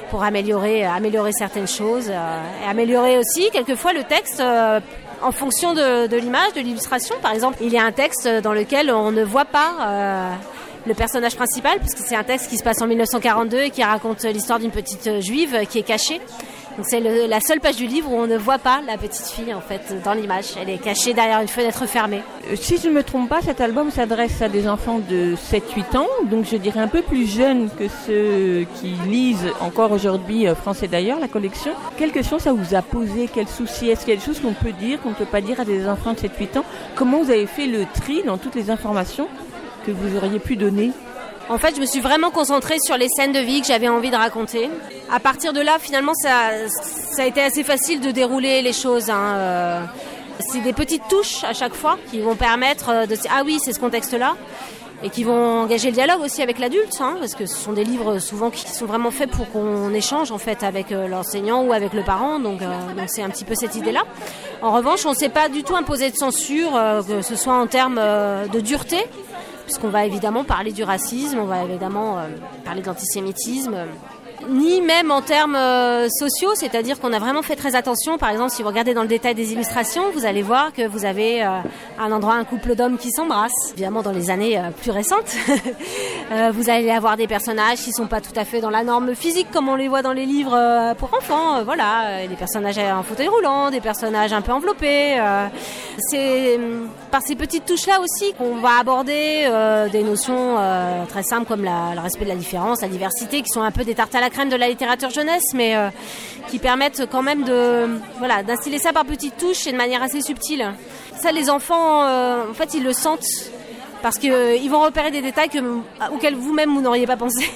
pour améliorer certaines choses. Et améliorer aussi, quelquefois, le texte... en fonction de l'image, de l'illustration. Par exemple, il y a un texte dans lequel on ne voit pas le personnage principal, puisque c'est un texte qui se passe en 1942 et qui raconte l'histoire d'une petite juive qui est cachée. Donc c'est la seule page du livre où on ne voit pas la petite fille, en fait, dans l'image. Elle est cachée derrière une fenêtre fermée. Si je ne me trompe pas, cet album s'adresse à des enfants de 7-8 ans, donc je dirais un peu plus jeunes que ceux qui lisent encore aujourd'hui Français d'ailleurs, la collection. Quelle question ça vous a posé? Quels soucis? Est-ce qu'il y a des choses qu'on peut dire, qu'on ne peut pas dire à des enfants de 7-8 ans? Comment vous avez fait le tri dans toutes les informations que vous auriez pu donner? En fait, je me suis vraiment concentrée sur les scènes de vie que j'avais envie de raconter. À partir de là, finalement, ça a été assez facile de dérouler les choses. C'est des petites touches à chaque fois qui vont permettre de dire « Ah oui, c'est ce contexte-là ». Et qui vont engager le dialogue aussi avec l'adulte, parce que ce sont des livres souvent qui sont vraiment faits pour qu'on échange en fait avec l'enseignant ou avec le parent, donc c'est un petit peu cette idée-là. En revanche, on ne s'est pas du tout imposé de censure, que ce soit en termes de dureté, puisqu'on va évidemment parler du racisme, on va évidemment parler de l'antisémitisme, ni même en termes sociaux, c'est-à-dire qu'on a vraiment fait très attention. Par exemple, si vous regardez dans le détail des illustrations, vous allez voir que vous avez un endroit, un couple d'hommes qui s'embrassent. Évidemment, dans les années plus récentes, vous allez avoir des personnages qui ne sont pas tout à fait dans la norme physique, comme on les voit dans les livres pour enfants. Voilà, des personnages en fauteuil roulant, des personnages un peu enveloppés. C'est par ces petites touches-là aussi qu'on va aborder des notions très simples comme le respect de la différence, la diversité, qui sont un peu des tartes à la crème de la littérature jeunesse, mais qui permettent quand même d'instiller ça par petites touches et de manière assez subtile. Ça, les enfants, en fait, ils le sentent parce qu'ils vont repérer des détails auxquels vous-même, vous n'auriez pas pensé.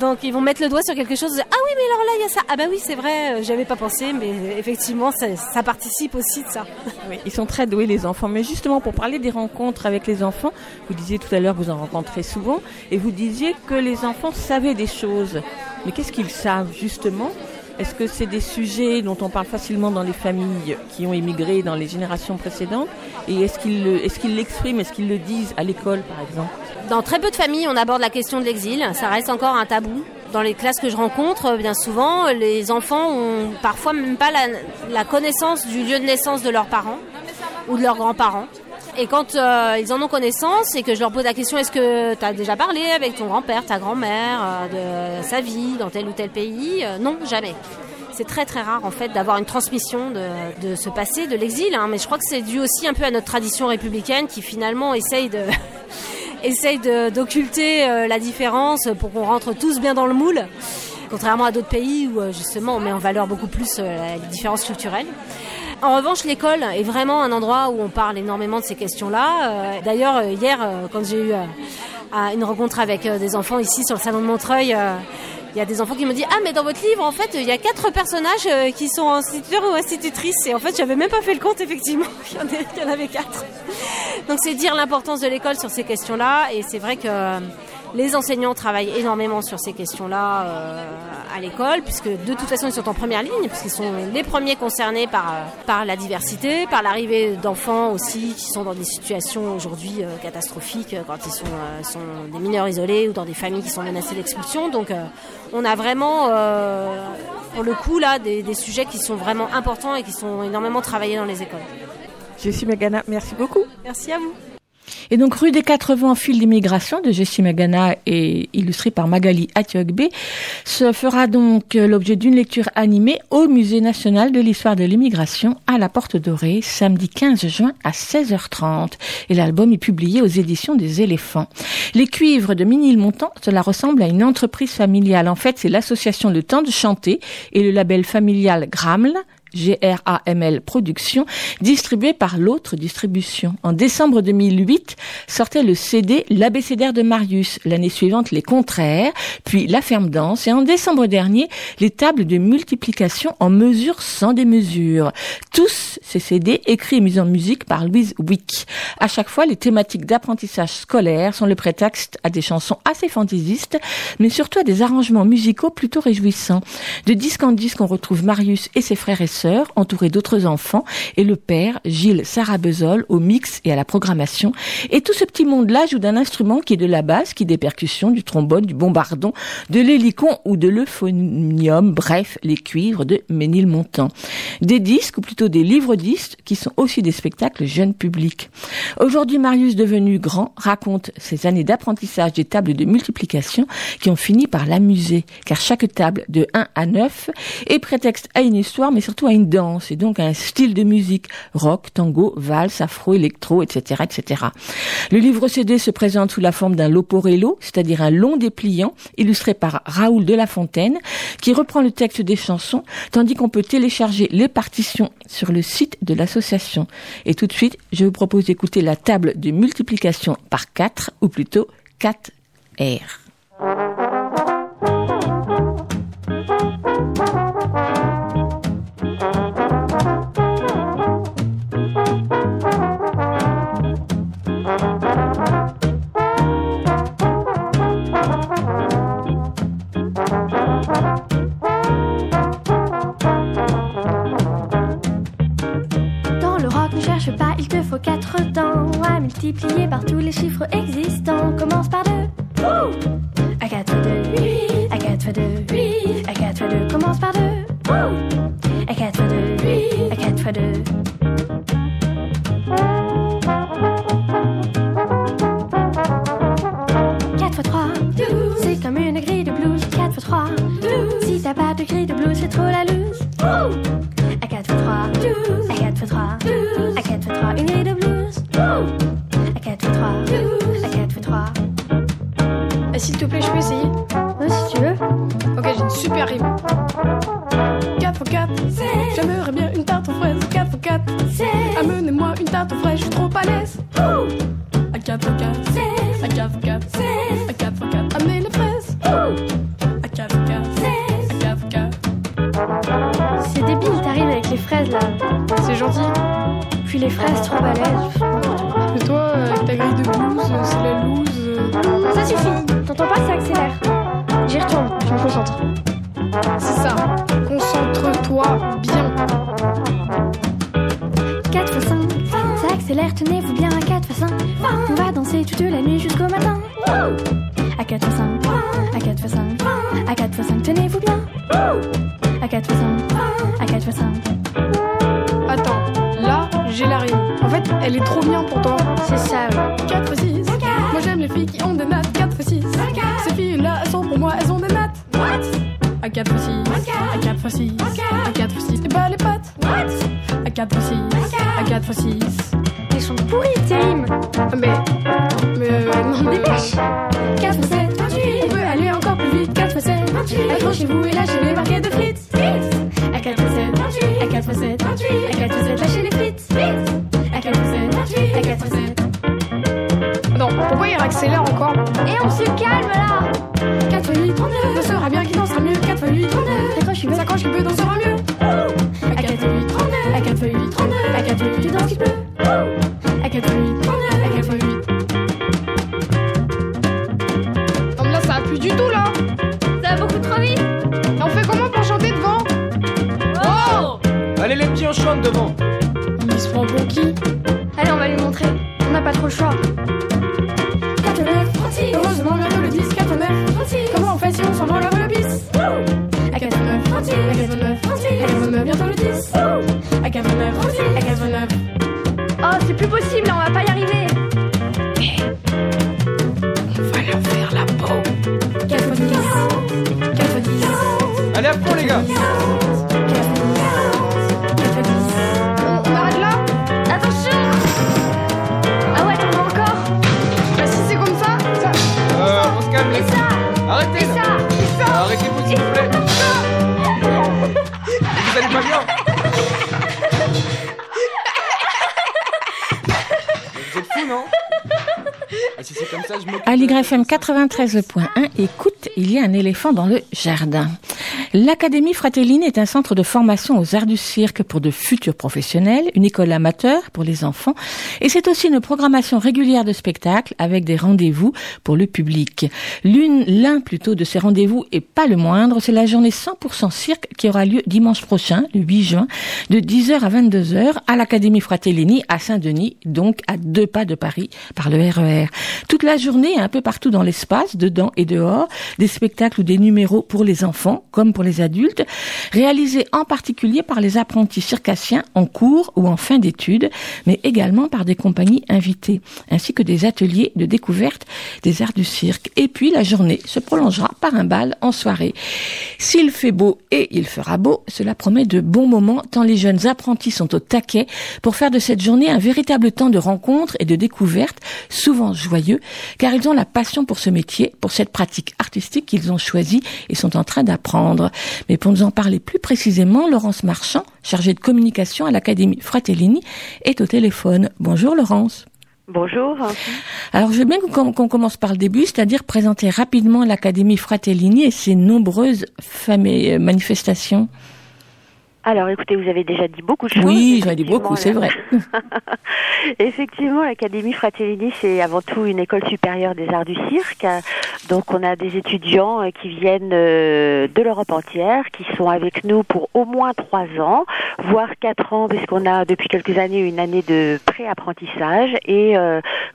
Donc, ils vont mettre le doigt sur quelque chose. Ah oui, mais alors là, il y a ça. Ah bah oui, c'est vrai, j'avais pas pensé, mais effectivement, ça participe aussi de ça. Oui, ils sont très doués, les enfants. Mais justement, pour parler des rencontres avec les enfants, vous disiez tout à l'heure que vous en rencontrez souvent, et vous disiez que les enfants savaient des choses. Mais qu'est-ce qu'ils savent, justement? Est-ce que c'est des sujets dont on parle facilement dans les familles qui ont émigré dans les générations précédentes? Et est-ce qu'ils l'expriment, est-ce qu'ils le disent à l'école, par exemple? Dans très peu de familles, on aborde la question de l'exil. Ça reste encore un tabou. Dans les classes que je rencontre, bien souvent, les enfants ont parfois même pas la connaissance du lieu de naissance de leurs parents ou de leurs grands-parents. Et quand ils en ont connaissance et que je leur pose la question, est-ce que tu as déjà parlé avec ton grand-père, ta grand-mère, de sa vie dans tel ou tel pays? Non, jamais. C'est très très rare en fait d'avoir une transmission de ce passé, de l'exil. Mais je crois que c'est dû aussi un peu à notre tradition républicaine qui finalement essaye d'occulter la différence pour qu'on rentre tous bien dans le moule. Contrairement à d'autres pays où justement on met en valeur beaucoup plus la différence culturelle. En revanche, l'école est vraiment un endroit où on parle énormément de ces questions-là. D'ailleurs, hier, quand j'ai eu une rencontre avec des enfants ici sur le salon de Montreuil, il y a des enfants qui m'ont dit « Ah, mais dans votre livre, en fait, il y a 4 personnages qui sont instituteurs ou institutrices. » Et en fait, j'avais même pas fait le compte, effectivement, il y en avait 4. Donc, c'est dire l'importance de l'école sur ces questions-là. Et c'est vrai que les enseignants travaillent énormément sur ces questions-là à l'école, puisque de toute façon, ils sont en première ligne, puisqu'ils sont les premiers concernés par la diversité, par l'arrivée d'enfants aussi qui sont dans des situations aujourd'hui catastrophiques, quand ils sont des mineurs isolés ou dans des familles qui sont menacées d'expulsion. Donc, on a vraiment, pour le coup, là, des sujets qui sont vraiment importants et qui sont énormément travaillés dans les écoles. Jessie Magana, merci beaucoup. Merci à vous. Et donc, Rue des 80 au fil d'immigration de Jessie Magana et illustrée par Magali Attiogbé se fera donc l'objet d'une lecture animée au Musée national de l'histoire de l'immigration à la Porte Dorée, samedi 15 juin à 16h30. Et l'album est publié aux éditions des Éléphants. Les cuivres de Ménilmontant, cela ressemble à une entreprise familiale. En fait, c'est l'association Le Temps de Chanter et le label familial Gramle Graml Productions, distribué par l'autre distribution. En décembre 2008, sortait le CD L'abécédaire de Marius, l'année suivante Les Contraires, puis La Ferme Danse, et en décembre dernier, les tables de multiplication en mesures sans démesure. Tous ces CD écrits et mis en musique par Louise Wick. À chaque fois, les thématiques d'apprentissage scolaire sont le prétexte à des chansons assez fantaisistes, mais surtout à des arrangements musicaux plutôt réjouissants. De disque en disque, on retrouve Marius et ses frères et sœurs, entourés d'autres enfants, et le père, Gilles Sarabezol, au mix et à la programmation. Et tout ce petit monde-là joue d'un instrument qui est de la basse, qui est des percussions, du trombone, du bombardon, de l'hélicon ou de l'euphonium, bref, les cuivres de Ménilmontant. Des disques, ou plutôt des livres disques, qui sont aussi des spectacles jeunes publics. Aujourd'hui, Marius, devenu grand, raconte ses années d'apprentissage des tables de multiplication qui ont fini par l'amuser, car chaque table de 1 à 9 est prétexte à une histoire, mais surtout à une danse, et donc à un style de musique, rock, tango, valse, afro, électro, etc., etc. Le livre CD se présente sous la forme d'un loporello, c'est-à-dire un long dépliant, illustré par Raoul de La Fontaine, qui reprend le texte des chansons, tandis qu'on peut télécharger les partitions sur le site de l'association. Et tout de suite, je vous propose d'écouter la table de multiplication par 4, ou plutôt 4R. Quatre dents à multiplier par tous les chiffres existants. Commence par 2. Wouh! À 4 fois 2. Oui. À 4 fois 2. Oui. À 4 fois 2. Commence par 2. Wouh! À 4 fois 2. Oui. À 4 fois 2. Arrêtez-vous, s'il vous plaît. Vous allez pas bien. Vous êtes fous, non ? Ah, si c'est comme ça, je m'occupe. Aligre FM 93.1, écoute, il y a un éléphant dans le jardin. L'Académie Fratellini est un centre de formation aux arts du cirque pour de futurs professionnels, une école amateur pour les enfants, et c'est aussi une programmation régulière de spectacles avec des rendez-vous pour le public. L'un de ces rendez-vous, et pas le moindre, c'est la journée 100% cirque qui aura lieu dimanche prochain, le 8 juin, de 10h à 22h à l'Académie Fratellini à Saint-Denis, donc à 2 pas de Paris par le RER. Toute la journée, un peu partout dans l'espace, dedans et dehors, des spectacles ou des numéros pour les enfants, comme pour les adultes, réalisés en particulier par les apprentis circassiens en cours ou en fin d'études, mais également par des compagnies invitées, ainsi que des ateliers de découverte des arts du cirque. Et puis la journée se prolongera par un bal en soirée. S'il fait beau, et il fera beau, cela promet de bons moments, tant les jeunes apprentis sont au taquet pour faire de cette journée un véritable temps de rencontre et de découverte, souvent joyeux, car ils ont la passion pour ce métier, pour cette pratique artistique qu'ils ont choisie et sont en train d'apprendre. Mais pour nous en parler plus précisément, Laurence Marchand, chargée de communication à l'Académie Fratellini, est au téléphone. Bonjour Laurence. Bonjour. Alors je veux bien qu'on commence par le début, c'est-à-dire présenter rapidement l'Académie Fratellini et ses nombreuses manifestations. Alors, écoutez, vous avez déjà dit beaucoup de choses. Oui, j'en ai dit beaucoup, c'est vrai. Effectivement, l'Académie Fratellini, c'est avant tout une école supérieure des arts du cirque. Donc, on a des étudiants qui viennent de l'Europe entière, qui sont avec nous pour au moins 3 ans, voire 4 ans, puisqu'on a depuis quelques années une année de pré-apprentissage. Et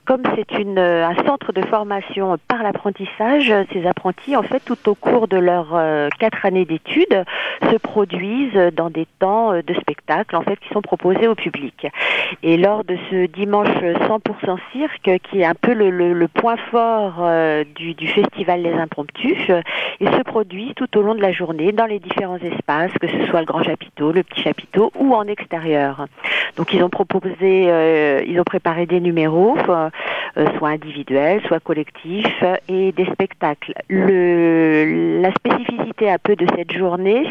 comme c'est un centre de formation par l'apprentissage, ces apprentis, en fait, tout au cours de leurs 4 années d'études, se produisent dans des temps de spectacle en fait qui sont proposés au public. Et lors de ce dimanche 100% cirque qui est un peu le point fort du festival Les Impromptus, ils se produisent tout au long de la journée dans les différents espaces, que ce soit le grand chapiteau, le petit chapiteau ou en extérieur. Donc ils ont proposé, ils ont préparé des numéros, soit individuels, soit collectifs et des spectacles. La spécificité un peu de cette journée,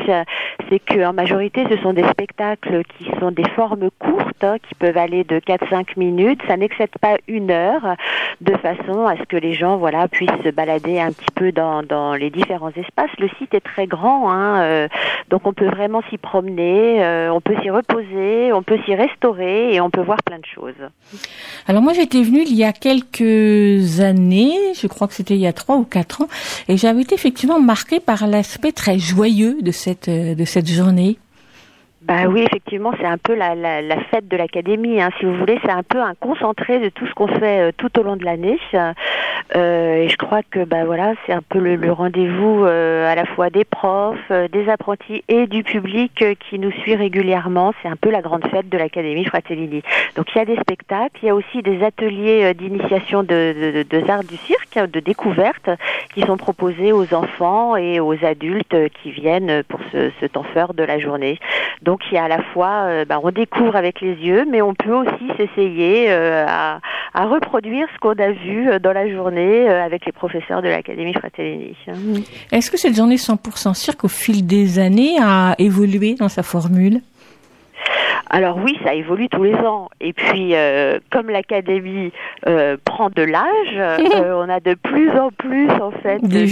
c'est qu'en majorité, ce sont des spectacles qui sont des formes courtes, hein, qui peuvent aller de 4-5 minutes. Ça n'excède pas 1 heure, de façon à ce que les gens, voilà, puissent se balader un petit peu dans les différents espaces. Le site est très grand, hein, donc on peut vraiment s'y promener, on peut s'y reposer, on peut s'y restaurer et on peut voir plein de choses. Alors moi, j'étais venue il y a quelques années, je crois que c'était il y a 3 ou 4 ans, et j'avais été effectivement marquée par l'aspect très joyeux de cette journée. Bah oui, effectivement, c'est un peu la fête de l'académie, hein, si vous voulez, c'est un peu un concentré de tout ce qu'on fait tout au long de l'année. Et je crois que bah voilà, c'est un peu le rendez-vous à la fois des profs, des apprentis et du public qui nous suit régulièrement. C'est un peu la grande fête de l'Académie Fratellini. Donc il y a des spectacles, il y a aussi des ateliers d'initiation des arts du cirque, de découverte, qui sont proposés aux enfants et aux adultes qui viennent pour ce temps fort de la journée. Donc il y a à la fois, on découvre avec les yeux, mais on peut aussi s'essayer à reproduire ce qu'on a vu dans la journée avec les professeurs de l'Académie Fratellini. Est-ce que cette journée 100% cirque, au fil des années, a évolué dans sa formule ? Alors oui, ça évolue tous les ans. Et puis, comme l'Académie prend de l'âge, on a de plus en plus en fait de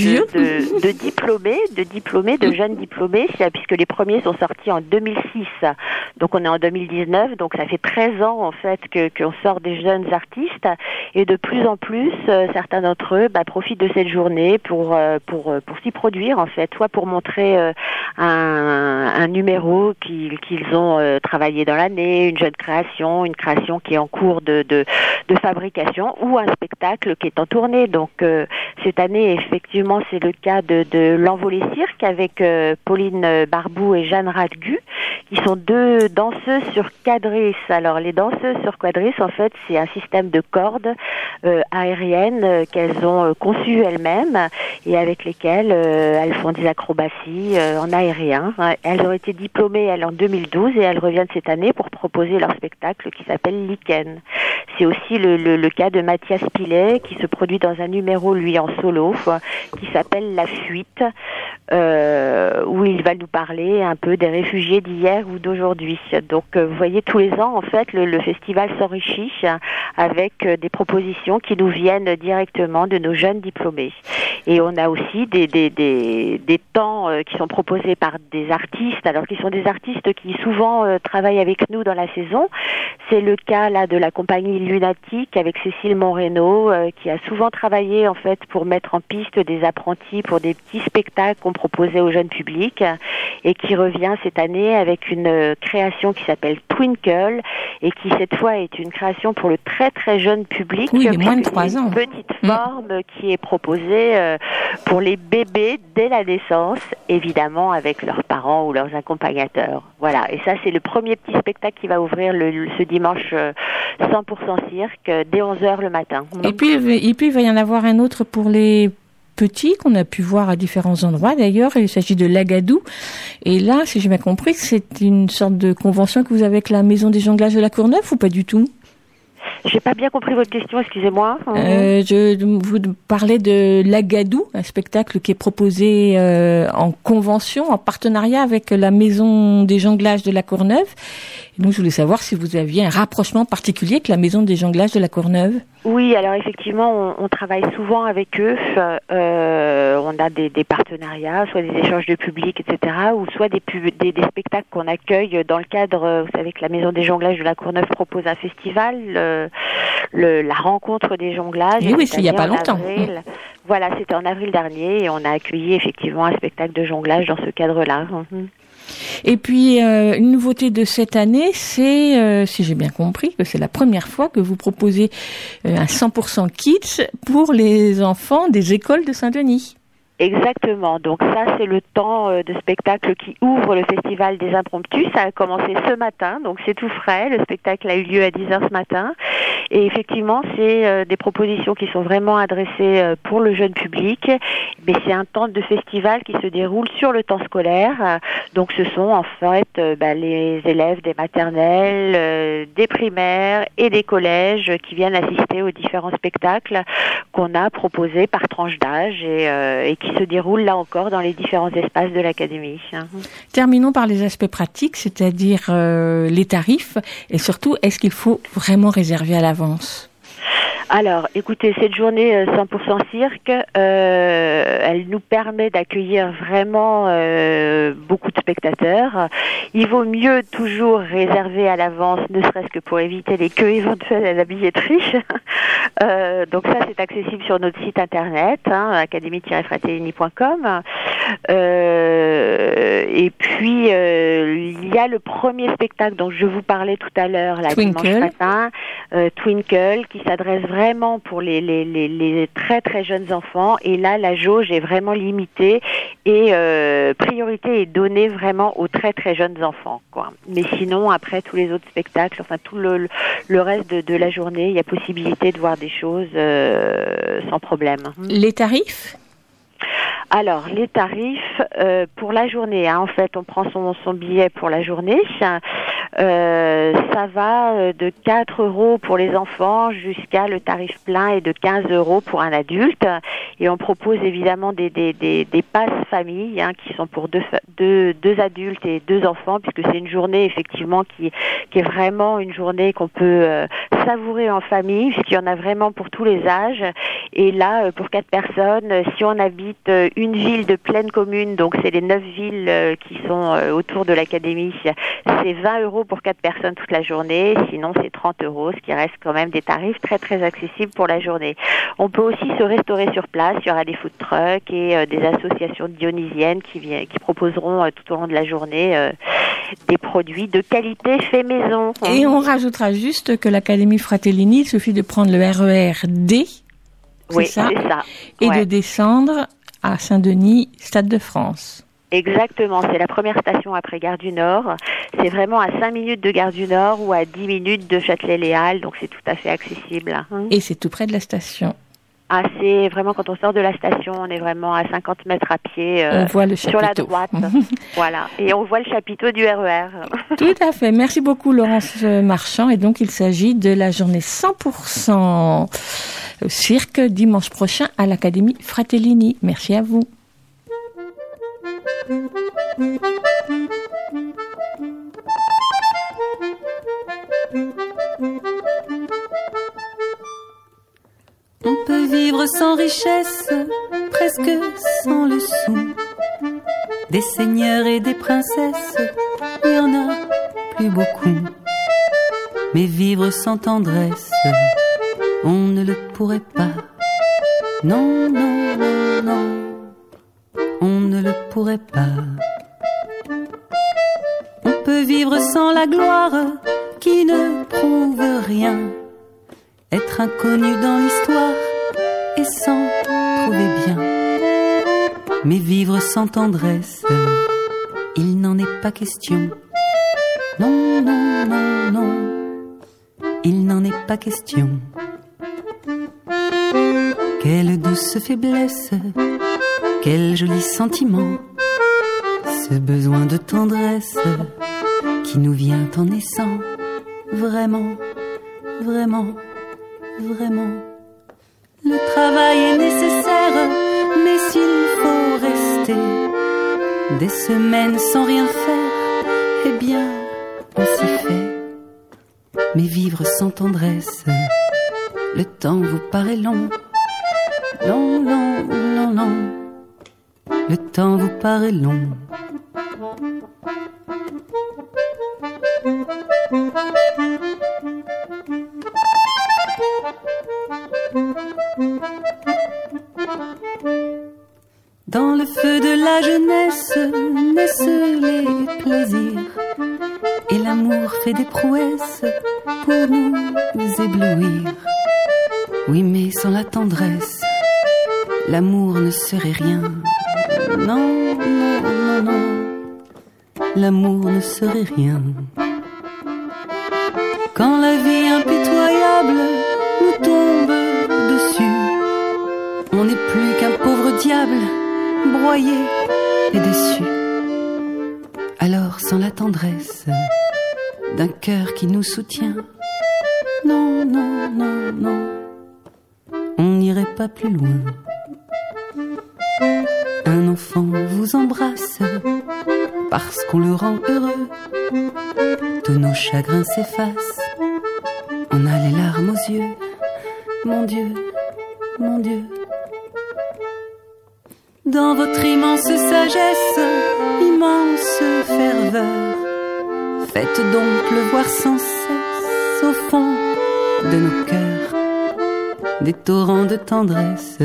diplômés, de jeunes diplômés, puisque les premiers sont sortis en 2006. Donc on est en 2019, donc ça fait 13 ans en fait qu'on sort des jeunes artistes. Et de plus en plus, certains d'entre eux profitent de cette journée pour s'y produire en fait, soit pour montrer un numéro qu'ils ont travaillé dans l'année, une création qui est en cours de fabrication ou un spectacle qui est en tournée. Donc cette année, effectivement, c'est le cas de l'Envolée Cirque avec Pauline Barbou et Jeanne Radgu, qui sont 2 danseuses sur quadrice. Alors les danseuses sur quadrice, en fait, c'est un système de cordes aériennes qu'elles ont conçues elles-mêmes et avec lesquelles elles font des acrobaties en aérien. Elles ont été diplômées en 2012 et elles reviennent cette année pour proposer leur spectacle qui s'appelle Lichen. C'est aussi le cas de Mathias Pilet qui se produit dans un numéro, lui, en solo, qui s'appelle La Fuite, où il va nous parler un peu des réfugiés d'hier ou d'aujourd'hui. aujourd'hui. Donc vous voyez, tous les ans en fait le festival s'enrichit avec des propositions qui nous viennent directement de nos jeunes diplômés. Et on a aussi des temps qui sont proposés par des artistes, alors qu'ils sont des artistes qui souvent travaillent avec nous dans la saison. C'est le cas là de la compagnie Lunatique avec Cécile Moreno qui a souvent travaillé en fait pour mettre en piste des apprentis pour des petits spectacles qu'on proposait au jeune public et qui revient cette année avec une création qui s'appelle Twinkle et qui cette fois est une création pour le très très jeune public. Oui, mais moins de 3 ans. Une petite forme qui est proposée pour les bébés dès la naissance, évidemment avec leurs parents ou leurs accompagnateurs. Voilà, et ça c'est le premier petit spectacle qui va ouvrir ce dimanche 100% cirque dès 11h le matin. Et puis, il va y en avoir un autre pour les petits qu'on a pu voir à différents endroits d'ailleurs. Il s'agit de l'Agadou. Et là, si j'ai bien compris, c'est une sorte de convention que vous avez avec la Maison des Jonglages de la Courneuve ou pas du tout ? J'ai pas bien compris votre question, excusez-moi. Vous parlez de l'Agadou, un spectacle qui est proposé en convention, en partenariat avec la Maison des Jonglages de la Courneuve. Et donc je voulais savoir si vous aviez un rapprochement particulier avec la Maison des Jonglages de la Courneuve. Oui, alors effectivement, on travaille souvent avec eux. On a des partenariats, soit des échanges de public, etc., ou soit des spectacles qu'on accueille dans le cadre. Vous savez que la Maison des Jonglages de la Courneuve propose un festival, la rencontre des jonglages. Oui, c'est il n'y a pas longtemps. Avril. Voilà, c'était en avril dernier et on a accueilli effectivement un spectacle de jonglage dans ce cadre-là. Et puis, une nouveauté de cette année, c'est, si j'ai bien compris, que c'est la première fois que vous proposez un 100% kids pour les enfants des écoles de Saint-Denis. Exactement. Donc ça, c'est le temps de spectacle qui ouvre le Festival des Impromptus. Ça a commencé ce matin, donc c'est tout frais. Le spectacle a eu lieu à 10h ce matin. Et effectivement, c'est des propositions qui sont vraiment adressées pour le jeune public. Mais c'est un temps de festival qui se déroule sur le temps scolaire. Donc ce sont en fait les élèves des maternelles, des primaires et des collèges qui viennent assister aux différents spectacles qu'on a proposés par tranche d'âge et qui se déroule là encore dans les différents espaces de l'Académie. Terminons par les aspects pratiques, c'est-à-dire les tarifs et surtout, est-ce qu'il faut vraiment réserver à l'avance ? Alors, écoutez, cette journée 100% cirque, elle nous permet d'accueillir vraiment beaucoup de spectateurs. Il vaut mieux toujours réserver à l'avance, ne serait-ce que pour éviter les queues éventuelles à la billetterie. Donc ça, c'est accessible sur notre site internet, académie-fratellini.com. Et puis, il y a le premier spectacle dont je vous parlais tout à l'heure, dimanche matin, Twinkle, qui s'adresse vraiment pour les très très jeunes enfants, et là la jauge est vraiment limitée et priorité est donnée vraiment aux très très jeunes enfants, quoi. Mais sinon après tous les autres spectacles, enfin tout le reste de la journée, il y a possibilité de voir des choses sans problème. Les tarifs ? Alors, les tarifs pour la journée, en fait, on prend son billet pour la journée. Ça va de 4 € pour les enfants jusqu'à le tarif plein et de 15 € pour un adulte. Et on propose évidemment des passes famille qui sont pour deux adultes et 2 enfants, puisque c'est une journée effectivement qui est vraiment une journée qu'on peut savourer en famille, puisqu'il y en a vraiment pour tous les âges. Et là, pour 4 personnes, si on habite une ville de pleine commune, donc c'est les 9 villes qui sont autour de l'Académie, c'est 20 € pour 4 personnes toute la journée, sinon c'est 30 €, ce qui reste quand même des tarifs très très accessibles pour la journée. On peut aussi se restaurer sur place, il y aura des food trucks et des associations dionysiennes qui proposeront tout au long de la journée des produits de qualité fait maison. Et on rajoutera juste que l'Académie Fratellini, il suffit de prendre le RER D, c'est ça. Et de descendre à Saint-Denis, Stade de France. Exactement, c'est la première station après Gare du Nord. C'est vraiment à 5 minutes de Gare du Nord ou à 10 minutes de Châtelet-Les Halles, donc c'est tout à fait accessible. Et c'est tout près de la station. Ah, c'est vraiment quand on sort de la station, on est vraiment à 50 mètres à pied sur la droite. Voilà, et on voit le chapiteau du RER. Tout à fait. Merci beaucoup Laurence Marchand. Et donc il s'agit de la journée 100% cirque dimanche prochain à l'Académie Fratellini. Merci à vous. vivre sans richesse, presque sans le sou. Des seigneurs et des princesses, il y en a plus beaucoup. Mais vivre sans tendresse, on ne le pourrait pas. Non, non, non, non, on ne le pourrait pas. On peut vivre sans la gloire qui ne prouve rien. Être inconnu dans l'histoire et s'en trouver bien. Mais vivre sans tendresse, il n'en est pas question. Non, non, non, non, il n'en est pas question. Quelle douce faiblesse, quel joli sentiment. Ce besoin de tendresse qui nous vient en naissant. Vraiment, vraiment, vraiment. Le travail est nécessaire, mais s'il faut rester des semaines sans rien faire, eh bien, on s'y fait. Mais vivre sans tendresse, le temps vous paraît long. Long, long, long, long. Le temps vous paraît long. Dans le feu de la jeunesse naissent les plaisirs, et l'amour fait des prouesses pour nous éblouir. Oui, mais sans la tendresse, l'amour ne serait rien. Non, non, non, non, l'amour ne serait rien. Quand la vie impitoyable nous tombe dessus, on n'est plus qu'un pauvre diable, broyé et déçu. Alors sans la tendresse d'un cœur qui nous soutient, non, non, non, non, on n'irait pas plus loin. Un enfant vous embrasse parce qu'on le rend heureux. Tous nos chagrins s'effacent, on a les larmes aux yeux. Mon Dieu, mon Dieu. Dans votre immense sagesse, immense ferveur, faites donc pleuvoir sans cesse au fond de nos cœurs des torrents de tendresse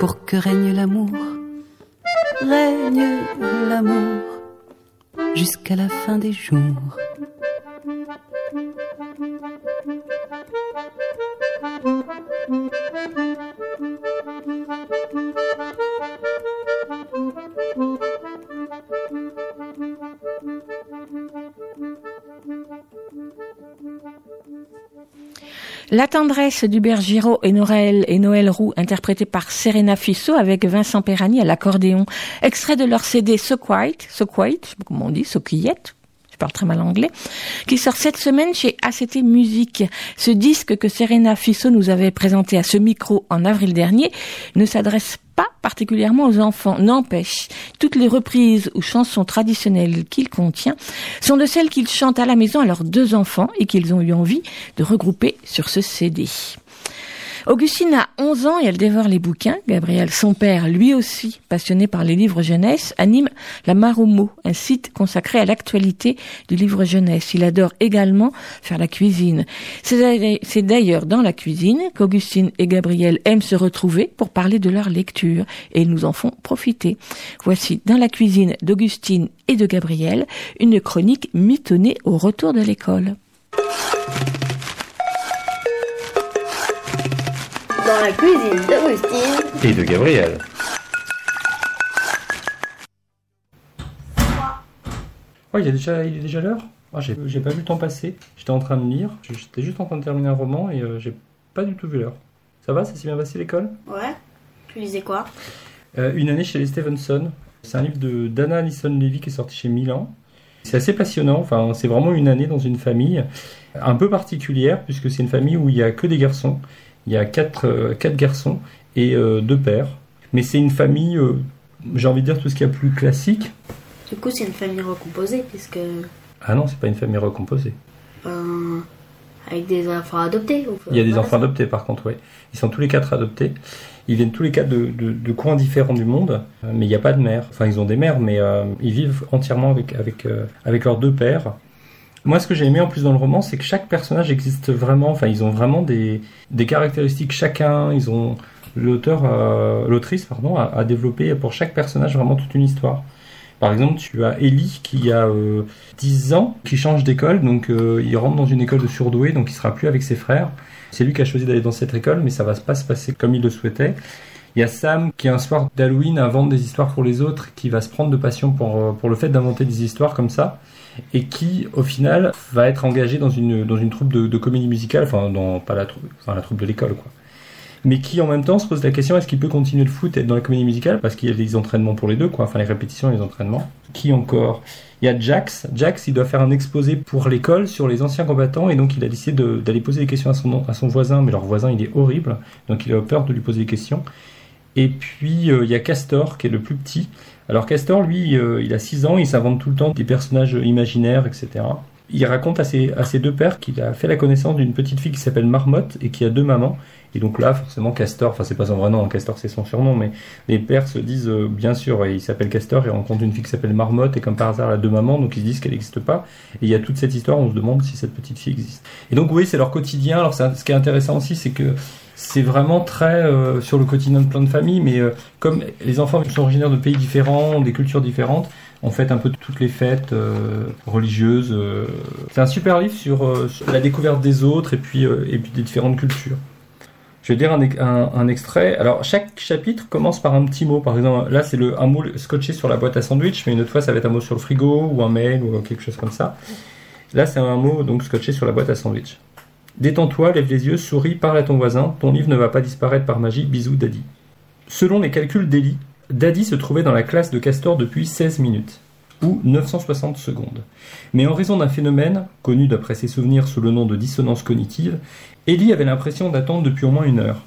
pour que règne l'amour. Règne l'amour jusqu'à la fin des jours. La tendresse d'Hubert Giraud et Noël Roux, interprétée par Serena Fissot avec Vincent Perrani à l'accordéon. Extrait de leur CD So Quiet, je sais pas comment on dit, So Quiet, je parle très mal anglais, qui sort cette semaine chez ACT Musique. Ce disque que Serena Fissot nous avait présenté à ce micro en avril dernier ne s'adresse pas particulièrement aux enfants. N'empêche, toutes les reprises ou chansons traditionnelles qu'il contient sont de celles qu'ils chantent à la maison à leurs deux enfants et qu'ils ont eu envie de regrouper sur ce CD. Augustine a 11 ans et elle dévore les bouquins. Gabriel, son père, lui aussi passionné par les livres jeunesse, anime la Marumo, un site consacré à l'actualité du livre jeunesse. Il adore également faire la cuisine. C'est d'ailleurs dans la cuisine qu'Augustine et Gabriel aiment se retrouver pour parler de leur lecture et ils nous en font profiter. Voici Dans la cuisine d'Augustine et de Gabriel, une chronique mitonnée au retour de l'école. Dans la cuisine d'Augustine et de Gabriel. Oh, il est déjà l'heure. Oh, j'ai pas vu le temps passer. J'étais en train de lire. J'étais juste en train de terminer un roman et j'ai pas du tout vu l'heure. Ça va, ça s'est bien passé l'école ? Ouais. Tu lisais quoi ? Une année chez les Stevenson. C'est un livre d'Anna Alison Levy qui est sorti chez Milan. C'est assez passionnant. Enfin, c'est vraiment une année dans une famille un peu particulière puisque c'est une famille où il y a que des garçons. Il y a quatre garçons et deux pères. Mais c'est une famille, j'ai envie de dire, tout ce qu'il y a plus classique. Du coup, c'est une famille recomposée, puisque... Ah non, c'est pas une famille recomposée. Avec des enfants adoptés. Il y a des enfants adoptés par contre, oui. Ils sont tous les quatre adoptés. Ils viennent tous les quatre de coins différents du monde, mais il n'y a pas de mère. Enfin, ils ont des mères, mais ils vivent entièrement avec leurs deux pères. Moi, ce que j'ai aimé en plus dans le roman, c'est que chaque personnage existe vraiment. Enfin, ils ont vraiment des caractéristiques chacun. Ils ont l'autrice a développé pour chaque personnage vraiment toute une histoire. Par exemple, tu as Ellie qui a 10 ans, qui change d'école, donc il rentre dans une école de surdoués, donc il ne sera plus avec ses frères. C'est lui qui a choisi d'aller dans cette école, mais ça ne va pas se passer comme il le souhaitait. Il y a Sam qui, un soir d'Halloween, invente des histoires pour les autres, qui va se prendre de passion pour le fait d'inventer des histoires comme ça, et qui, au final, va être engagé dans une troupe de comédie musicale, la troupe de l'école, quoi. Mais qui en même temps se pose la question, est-ce qu'il peut continuer le foot et être dans la comédie musicale, parce qu'il y a des entraînements pour les deux, quoi. Enfin les répétitions et les entraînements. Qui encore ? Il y a Jax, il doit faire un exposé pour l'école sur les anciens combattants, et donc il a décidé d'aller poser des questions à son voisin, mais leur voisin il est horrible, donc il a peur de lui poser des questions. Et puis il y a Castor qui est le plus petit. Alors Castor lui, il a 6 ans, il s'invente tout le temps des personnages imaginaires, etc. Il raconte à ses deux pères qu'il a fait la connaissance d'une petite fille qui s'appelle Marmotte et qui a deux mamans. Et donc là, forcément, Castor, enfin c'est pas son vrai nom, Castor c'est son surnom, mais les pères se disent, bien sûr, il s'appelle Castor, il rencontre une fille qui s'appelle Marmotte et comme par hasard elle a deux mamans, donc ils se disent qu'elle n'existe pas. Et il y a toute cette histoire, on se demande si cette petite fille existe. Et donc oui, c'est leur quotidien. Alors ce qui est intéressant aussi, c'est que c'est vraiment très sur le quotidien de plein de familles, mais comme les enfants sont originaires de pays différents, des cultures différentes, on fête un peu toutes les fêtes religieuses. C'est un super livre sur la découverte des autres et puis des différentes cultures. Je vais dire un extrait. Alors, chaque chapitre commence par un petit mot. Par exemple, là, c'est un mot scotché sur la boîte à sandwich, mais une autre fois, ça va être un mot sur le frigo ou un mail ou quelque chose comme ça. Là, c'est un mot donc scotché sur la boîte à sandwich. Détends-toi, lève les yeux, souris, parle à ton voisin. Ton livre ne va pas disparaître par magie. Bisous, Daddy. Selon les calculs d'Eli, Daddy se trouvait dans la classe de Castor depuis 16 minutes, ou 960 secondes. Mais en raison d'un phénomène, connu d'après ses souvenirs sous le nom de dissonance cognitive, Ellie avait l'impression d'attendre depuis au moins une heure.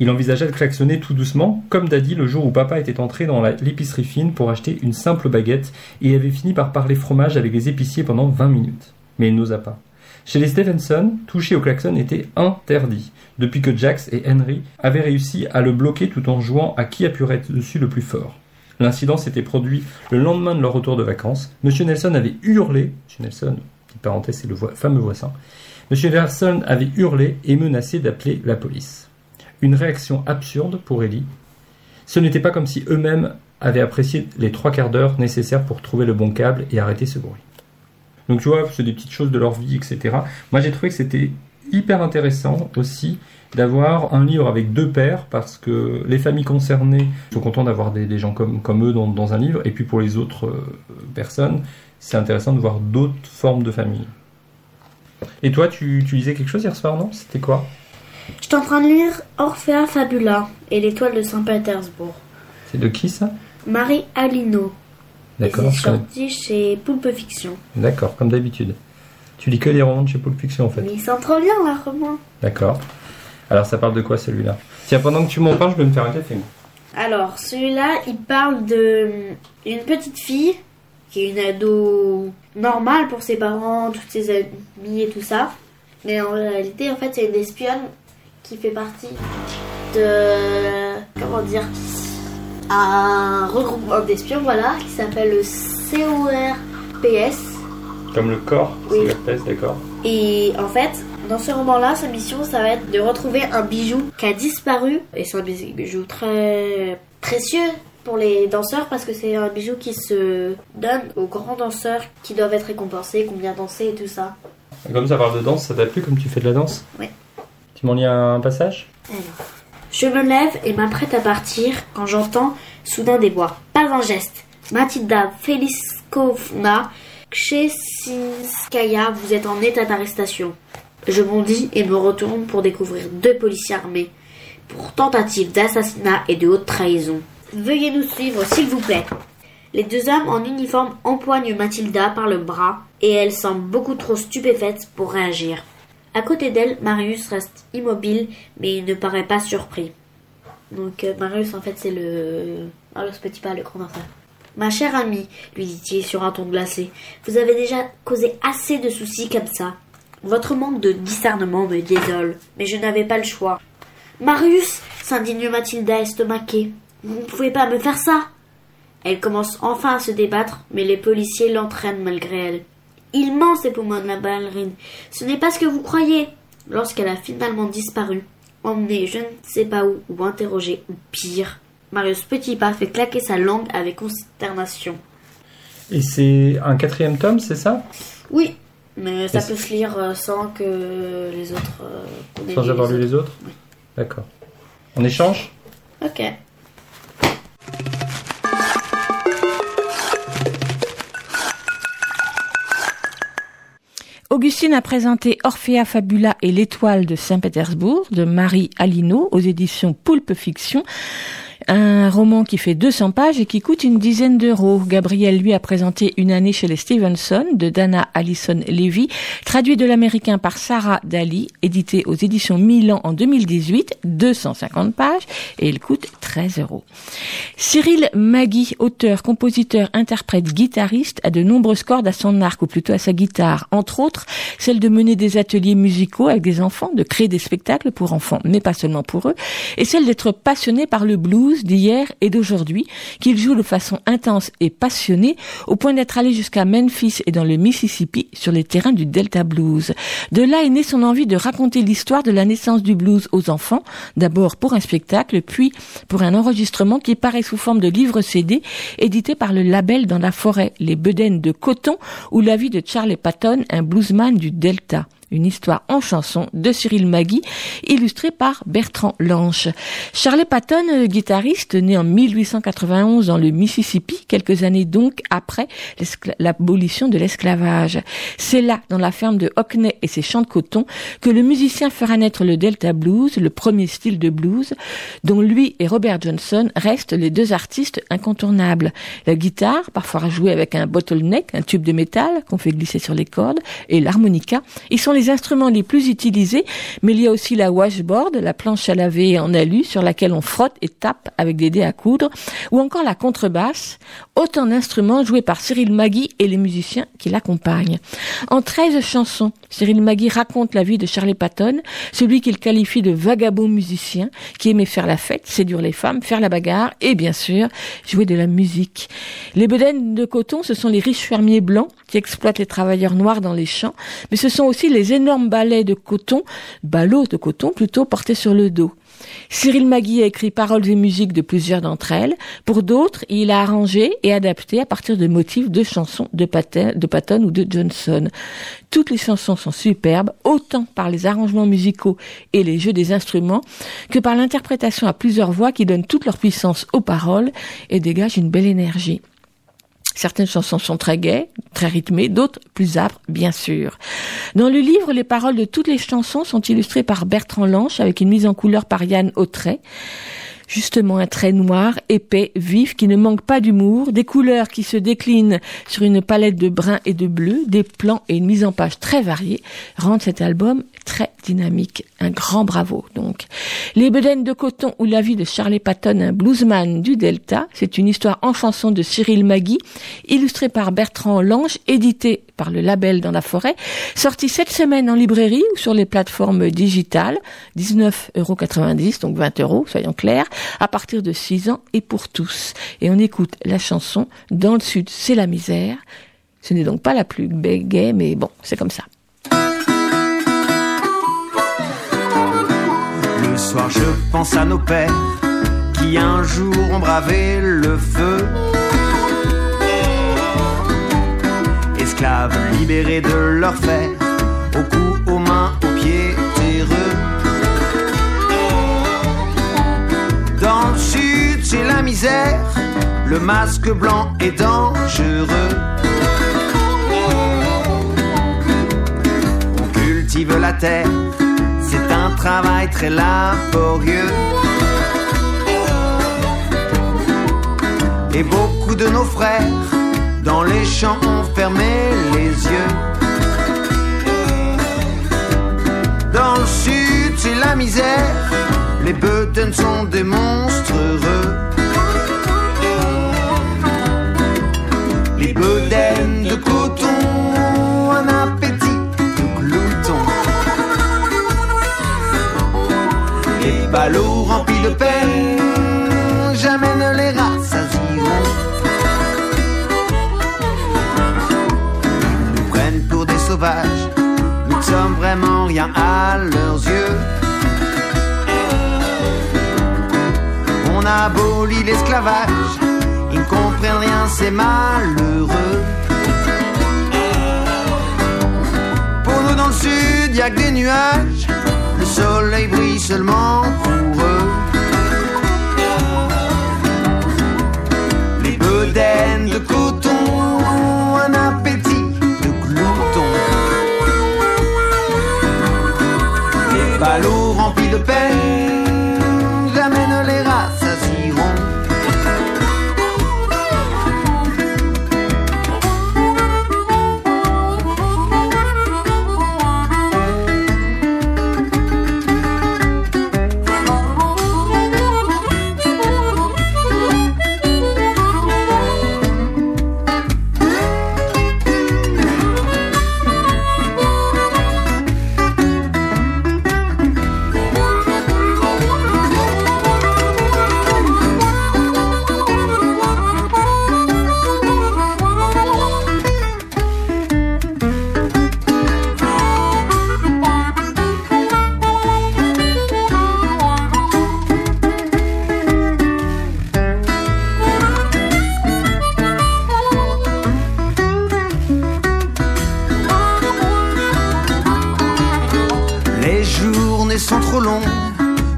Il envisageait de klaxonner tout doucement, comme Daddy le jour où papa était entré dans l'épicerie fine pour acheter une simple baguette et avait fini par parler fromage avec les épiciers pendant 20 minutes. Mais il n'osa pas. Chez les Stevenson, toucher au klaxon était interdit, depuis que Jax et Henry avaient réussi à le bloquer tout en jouant à qui appuierait dessus le plus fort. L'incident s'était produit le lendemain de leur retour de vacances. Monsieur Nelson avait hurlé et menacé d'appeler la police. Une réaction absurde pour Ellie. Ce n'était pas comme si eux-mêmes avaient apprécié les 3 quarts d'heure nécessaires pour trouver le bon câble et arrêter ce bruit. Donc tu vois, c'est des petites choses de leur vie, etc. Moi, j'ai trouvé que c'était hyper intéressant aussi d'avoir un livre avec deux pères, parce que les familles concernées sont contentes d'avoir des gens comme eux dans un livre, et puis pour les autres personnes, c'est intéressant de voir d'autres formes de famille. Et toi, tu lisais quelque chose hier soir, non ? C'était quoi ? Je suis en train de lire Orphea Fabula et l'étoile de Saint-Pétersbourg. C'est de qui, ça ? Marie Alino. D'accord. Et c'est sorti chez Pulp Fiction. D'accord, comme d'habitude. Tu lis que les romans de chez Pulp Fiction, en fait. Mais ils sont trop bien, leurs romans. D'accord. Alors, ça parle de quoi, celui-là ? Tiens, pendant que tu m'en parles, je vais me faire un café. Alors, celui-là, il parle d'une petite fille qui est une ado normale pour ses parents, toutes ses amies et tout ça. Mais en réalité, en fait, c'est une espionne qui fait partie de... Comment dire ? Un regroupement d'espions, voilà, qui s'appelle le CORPS. Comme le corps, oui. C'est le PS, d'accord. Et en fait, dans ce roman-là, sa mission, ça va être de retrouver un bijou qui a disparu. Et c'est un bijou très précieux pour les danseurs, parce que c'est un bijou qui se donne aux grands danseurs qui doivent être récompensés, qui ont bien dansé et tout ça. Comme ça parle de danse, ça t'a plu comme tu fais de la danse ? Oui. Tu m'en lis un passage ? Alors. Je me lève et m'apprête à partir quand j'entends soudain des voix. Pas un geste. Matilda Feliskovna Kchesinskaya, vous êtes en état d'arrestation. Je bondis et me retourne pour découvrir 2 policiers armés pour tentative d'assassinat et de haute trahison. Veuillez nous suivre, s'il vous plaît. Les 2 hommes en uniforme empoignent Matilda par le bras et elle semble beaucoup trop stupéfaite pour réagir. À côté d'elle, Marius reste immobile, mais il ne paraît pas surpris. Donc Marius, en fait, c'est le... Marius Petit Pas, le grand danseur. « Ma chère amie, lui dit-il sur un ton glacé, vous avez déjà causé assez de soucis comme ça. Votre manque de discernement me désole, mais je n'avais pas le choix. Marius, s'indigne Mathilda estomaquée, vous ne pouvez pas me faire ça. Elle commence enfin à se débattre, mais les policiers l'entraînent malgré elle. Il ment, s'époumonne la ballerine. Ce n'est pas ce que vous croyez. Lorsqu'elle a finalement disparu, emmenée je ne sais pas où, ou interrogée, ou pire, Marius Petitpas fait claquer sa langue avec consternation. Et c'est un quatrième tome, c'est ça ? Oui, mais ça peut se lire sans que les autres... Sans avoir lu les autres ? Oui. D'accord. On échange ? Ok. Augustine a présenté Orphea Fabula et l'étoile de Saint-Pétersbourg de Marie Alino aux éditions Pulp Fiction. Un roman qui fait 200 pages et qui coûte une dizaine d'euros. Gabriel, lui, a présenté Une année chez les Stevenson de Dana Allison Levy, traduit de l'américain par Sarah Daly, édité aux éditions Milan en 2018, 250 pages et il coûte 13 euros. Cyril Magui, auteur, compositeur, interprète, guitariste, a de nombreuses cordes à son arc, ou plutôt à sa guitare. Entre autres, celle de mener des ateliers musicaux avec des enfants, de créer des spectacles pour enfants, mais pas seulement pour eux, et celle d'être passionné par le blues d'hier et d'aujourd'hui, qu'il joue de façon intense et passionnée, au point d'être allé jusqu'à Memphis et dans le Mississippi, sur les terrains du Delta Blues. De là est née son envie de raconter l'histoire de la naissance du blues aux enfants, d'abord pour un spectacle, puis pour un enregistrement qui paraît sous forme de livre CD, édité par le label Dans la forêt, Les Bedaines de Coton, ou la vie de Charlie Patton, un bluesman du Delta. Une histoire en chanson de Cyril Magui, illustrée par Bertrand Lanche. Charlie Patton, guitariste, né en 1891 dans le Mississippi, quelques années donc après l'abolition de l'esclavage. C'est là, dans la ferme de Hockney et ses champs de coton, que le musicien fera naître le Delta Blues, le premier style de blues, dont lui et Robert Johnson restent les deux artistes incontournables. La guitare, parfois jouée avec un bottleneck, un tube de métal qu'on fait glisser sur les cordes, et l'harmonica, ils sont les instruments les plus utilisés, mais il y a aussi la washboard, la planche à laver en alu sur laquelle on frotte et tape avec des dés à coudre, ou encore la contrebasse, autant d'instruments joués par Cyril Magui et les musiciens qui l'accompagnent. En 13 chansons, Cyril Magui raconte la vie de Charlie Patton, celui qu'il qualifie de vagabond musicien, qui aimait faire la fête, séduire les femmes, faire la bagarre et bien sûr jouer de la musique. Les Bedaines de Coton, ce sont les riches fermiers blancs qui exploitent les travailleurs noirs dans les champs, mais ce sont aussi les énormes ballots de coton portés sur le dos. Cyril Magui a écrit paroles et musiques de plusieurs d'entre elles. Pour d'autres, il a arrangé et adapté à partir de motifs de chansons de Patton ou de Johnson. Toutes les chansons sont superbes, autant par les arrangements musicaux et les jeux des instruments, que par l'interprétation à plusieurs voix qui donne toute leur puissance aux paroles et dégage une belle énergie. Certaines chansons sont très gaies, très rythmées, d'autres plus âpres, bien sûr. Dans le livre, les paroles de toutes les chansons sont illustrées par Bertrand Lanche avec une mise en couleur par Yann Autray. Justement un trait noir, épais, vif, qui ne manque pas d'humour, des couleurs qui se déclinent sur une palette de brun et de bleu, des plans et une mise en page très variée, rendent cet album très dynamique. Un grand bravo, donc. Les Bedaines de Coton ou la vie de Charlie Patton, un bluesman du Delta, c'est une histoire en chanson de Cyril Magui, illustrée par Bertrand Lanche, éditée par le label Dans la forêt, sortie cette semaine en librairie ou sur les plateformes digitales, 19,90 €, donc 20 €, soyons clairs, à partir de 6 ans et pour tous. Et on écoute la chanson « Dans le sud, c'est la misère ». Ce n'est donc pas la plus gaie, mais bon, c'est comme ça. Le soir, je pense à nos pères qui un jour ont bravé le feu. Esclaves libérés de leurs fers, au cou, aux mains, aux pieds terreux. Dans le sud, c'est la misère, le masque blanc est dangereux. On cultive la terre, c'est un travail très laborieux. Et beaucoup de nos frères, dans les champs, ont fermé les yeux. Dans le sud, c'est la misère, les Bedaines sont des monstres heureux. Les Bedaines de coton, un appétit de glouton. nous ne sommes vraiment rien à leurs yeux. On abolit l'esclavage, ils ne comprennent rien, c'est malheureux. Pour nous dans le sud, y'a que des nuages, le soleil brille seulement pour eux. Les bedaines de coton ont un appétit de glouton. Les ballots remplis de peine, jamais ne les rassasieront.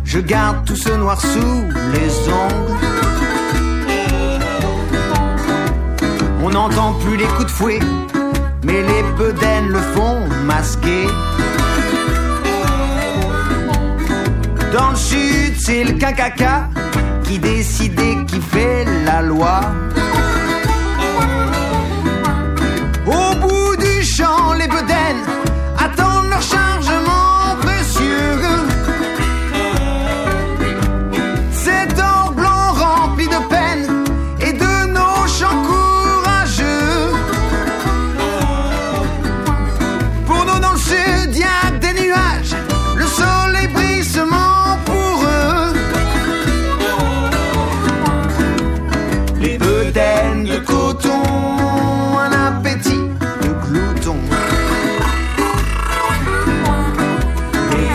Je garde tout ce noir sous les ongles. On n'entend plus les coups de fouet, mais les bedaines le font masquer. Dans le sud, c'est le cacaca qui décide et qui fait la loi. Au bout du champ, les bedaines attendent leur chargement.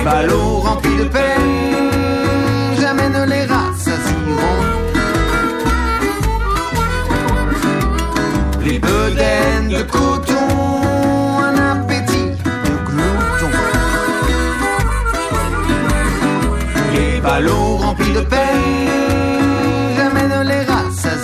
Ballot rempli de peine, jamais ne les rassasieront. Les bedaines de coton, un appétit de glouton. Les ballots remplis de peine, jamais ne les rassasieront.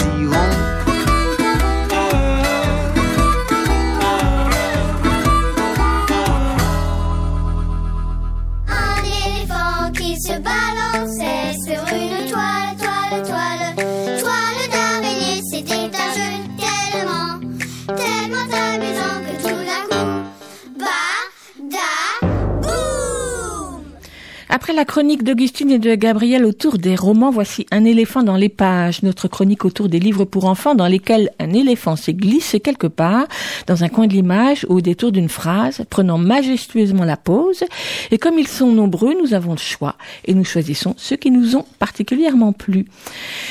Après la chronique d'Augustine et de Gabriel autour des romans, voici Un éléphant dans les pages, notre chronique autour des livres pour enfants dans lesquels un éléphant s'est glissé quelque part, dans un coin de l'image ou au détour d'une phrase, prenant majestueusement la pause. Et comme ils sont nombreux, nous avons le choix et nous choisissons ceux qui nous ont particulièrement plu.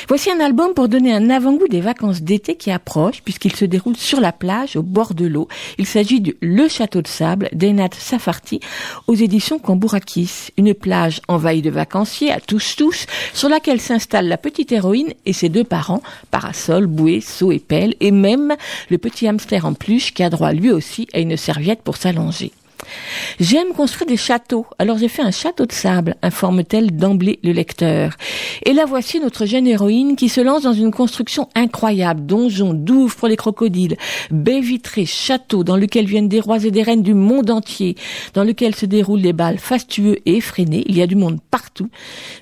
Voici un album pour donner un avant-goût des vacances d'été qui approchent puisqu'il se déroule sur la plage au bord de l'eau. Il s'agit de Le Château de Sable d'Enad Safarti aux éditions Cambourakis, une plage envahie de vacanciers à tous, sur laquelle s'installe la petite héroïne et ses deux parents, parasol, bouée, seau et pelle, et même le petit hamster en peluche qui a droit lui aussi à une serviette pour s'allonger. J'aime construire des châteaux, alors j'ai fait un château de sable, informe-t-elle d'emblée le lecteur. Et là voici notre jeune héroïne qui se lance dans une construction incroyable, donjon, douves pour les crocodiles, baies vitrées, château dans lequel viennent des rois et des reines du monde entier, dans lequel se déroulent des bals fastueux et effrénés, il y a du monde partout,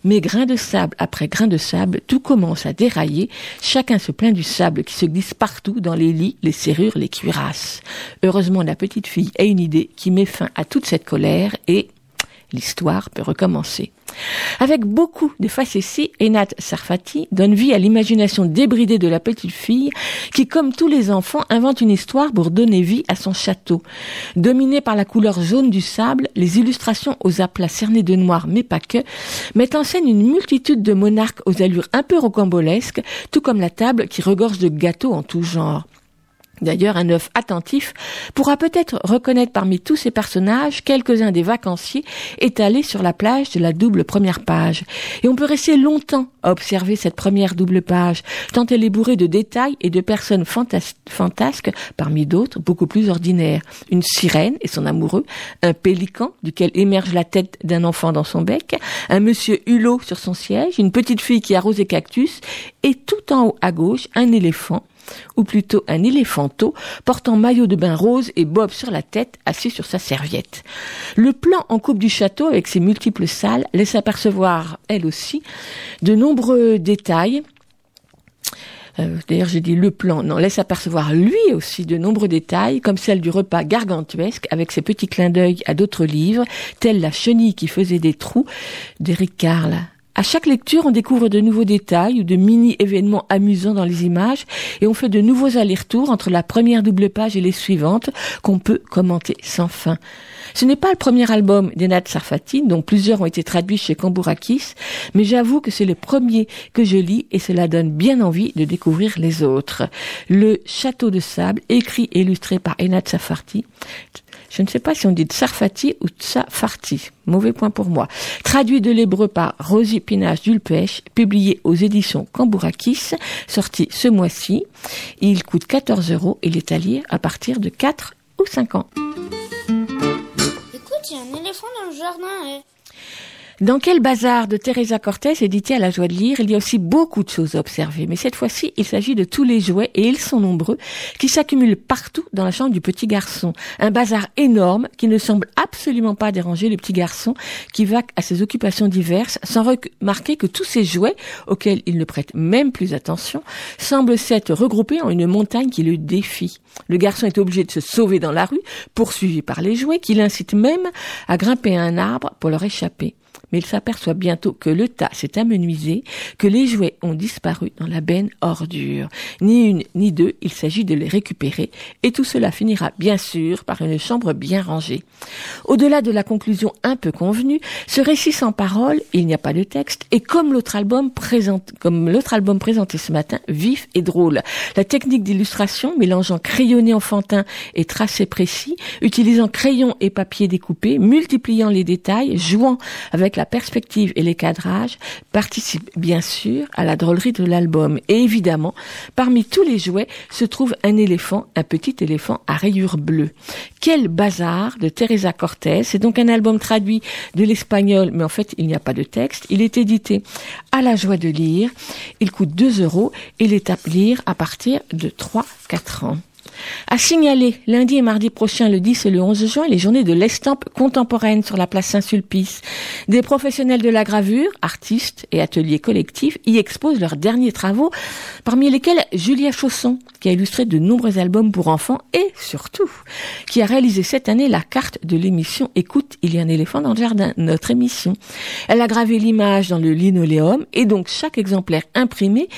mais grain de sable après grain de sable, tout commence à dérailler, chacun se plaint du sable qui se glisse partout dans les lits, les serrures, les cuirasses. Heureusement la petite fille a une idée qui met fin à toute cette colère et l'histoire peut recommencer. Avec beaucoup de facéties, Enad Safarti donne vie à l'imagination débridée de la petite fille qui, comme tous les enfants, invente une histoire pour donner vie à son château. Dominé par la couleur jaune du sable, les illustrations aux aplats cernés de noir, mais pas que, mettent en scène une multitude de monarques aux allures un peu rocambolesques, tout comme la table qui regorge de gâteaux en tout genre. D'ailleurs, un œuf attentif pourra peut-être reconnaître parmi tous ces personnages quelques-uns des vacanciers étalés sur la plage de la double première page. Et on peut rester longtemps à observer cette première double page, tant elle est bourrée de détails et de personnes fantasques, parmi d'autres beaucoup plus ordinaires. Une sirène et son amoureux, un pélican duquel émerge la tête d'un enfant dans son bec, un monsieur Hulot sur son siège, une petite fille qui arrose des cactus, et tout en haut à gauche, un éléphant, ou plutôt un éléphanteau, portant maillot de bain rose et bob sur la tête, assis sur sa serviette. Le plan en coupe du château, avec ses multiples salles, laisse apercevoir, elle aussi, de nombreux détails. D'ailleurs, j'ai dit le plan, non, laisse apercevoir lui aussi de nombreux détails, comme celle du repas gargantuesque, avec ses petits clins d'œil à d'autres livres, telle la chenille qui faisait des trous d'Éric Carle. À chaque lecture, on découvre de nouveaux détails ou de mini-événements amusants dans les images et on fait de nouveaux allers-retours entre la première double page et les suivantes qu'on peut commenter sans fin. Ce n'est pas le premier album d'Enad Sarfati, dont plusieurs ont été traduits chez Cambourakis, mais j'avoue que c'est le premier que je lis et cela donne bien envie de découvrir les autres. Le Château de Sable, écrit et illustré par Enad Sarfati. Je ne sais pas si on dit Sarfati ou Tsafarti. Mauvais point pour moi. Traduit de l'hébreu par Rosie Pinage-Dulpech, publié aux éditions Cambourakis, sorti ce mois-ci. Il coûte 14 € et il est à lire à partir de 4 ou 5 ans. Écoute, il y a un éléphant dans le jardin, hein. Dans Quel bazar de Teresa Cortés, édité à la joie de lire, il y a aussi beaucoup de choses à observer. Mais cette fois-ci, il s'agit de tous les jouets, et ils sont nombreux, qui s'accumulent partout dans la chambre du petit garçon. Un bazar énorme qui ne semble absolument pas déranger le petit garçon qui va à ses occupations diverses sans remarquer que tous ces jouets, auxquels il ne prête même plus attention, semblent s'être regroupés en une montagne qui le défie. Le garçon est obligé de se sauver dans la rue, poursuivi par les jouets, qui l'incitent même à grimper à un arbre pour leur échapper. Mais il s'aperçoit bientôt que le tas s'est amenuisé, que les jouets ont disparu dans la benne ordure. Ni une, ni deux, il s'agit de les récupérer, et tout cela finira bien sûr par une chambre bien rangée. Au-delà de la conclusion un peu convenue, ce récit sans parole, il n'y a pas de texte, et comme l'autre album présenté ce matin, vif et drôle. La technique d'illustration, mélangeant crayonné enfantin et tracé précis, utilisant crayon et papier découpé, multipliant les détails, jouant avec la perspective et les cadrages, participe bien sûr à la drôlerie de l'album. Et évidemment, parmi tous les jouets se trouve un éléphant, un petit éléphant à rayures bleues. Quel bazar de Teresa Cortés. C'est donc un album traduit de l'espagnol, mais en fait, il n'y a pas de texte. Il est édité à la joie de lire. Il coûte 2 € et il est à lire à partir de 3-4 ans. À signaler, lundi et mardi prochain, le 10 et le 11 juin, les journées de l'estampe contemporaine sur la place Saint-Sulpice. Des professionnels de la gravure, artistes et ateliers collectifs, y exposent leurs derniers travaux, parmi lesquels Julia Chausson, qui a illustré de nombreux albums pour enfants et, surtout, qui a réalisé cette année la carte de l'émission Écoute, il y a un éléphant dans le jardin, notre émission. Elle a gravé l'image dans le linoléum et donc chaque exemplaire imprimé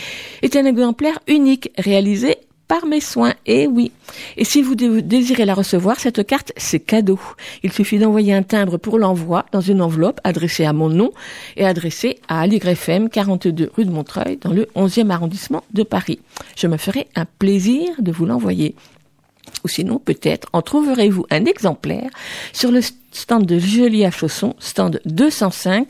est un exemplaire unique, réalisé par mes soins, et oui. Et si vous désirez la recevoir, cette carte, c'est cadeau. Il suffit d'envoyer un timbre pour l'envoi dans une enveloppe adressée à mon nom et adressée à Aligre FM, 42 rue de Montreuil, dans le 11e arrondissement de Paris. Je me ferai un plaisir de vous l'envoyer. Ou sinon, peut-être, en trouverez-vous un exemplaire sur le stand de Julia Chausson, stand 205,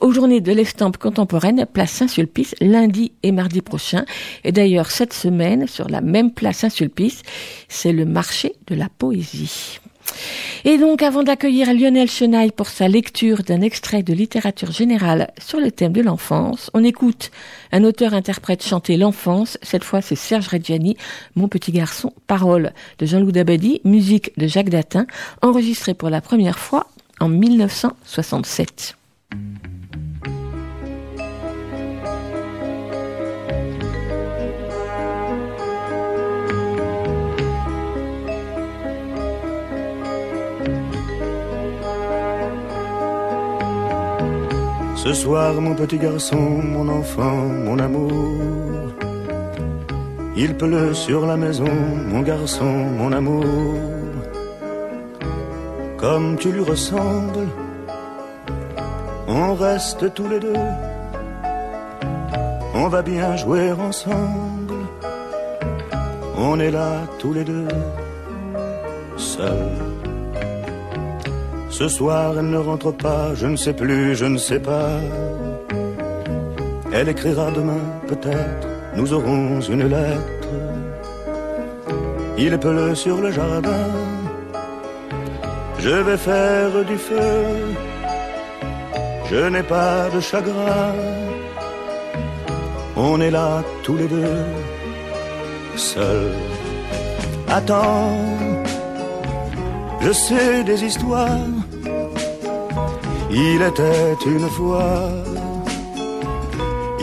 aux journées de l'estampe contemporaine, place Saint-Sulpice, lundi et mardi prochain. Et d'ailleurs, cette semaine, sur la même place Saint-Sulpice, c'est le marché de la poésie. Et donc, avant d'accueillir Lionel Chenaille pour sa lecture d'un extrait de littérature générale sur le thème de l'enfance, on écoute un auteur-interprète chanter l'enfance. Cette fois, c'est Serge Reggiani, Mon petit garçon, paroles de Jean-Loup Dabadie, musique de Jacques Datin, enregistrée pour la première fois en 1967. Ce soir, mon petit garçon, mon enfant, mon amour, il pleut sur la maison, mon garçon, mon amour. Comme tu lui ressembles, on reste tous les deux, on va bien jouer ensemble. on est là tous les deux, seuls. Ce soir, elle ne rentre pas, je ne sais plus, je ne sais pas. Elle écrira demain, peut-être, nous aurons une lettre. Il pleut sur le jardin, je vais faire du feu. Je n'ai pas de chagrin, on est là tous les deux, seuls. Attends, je sais des histoires, il était une fois.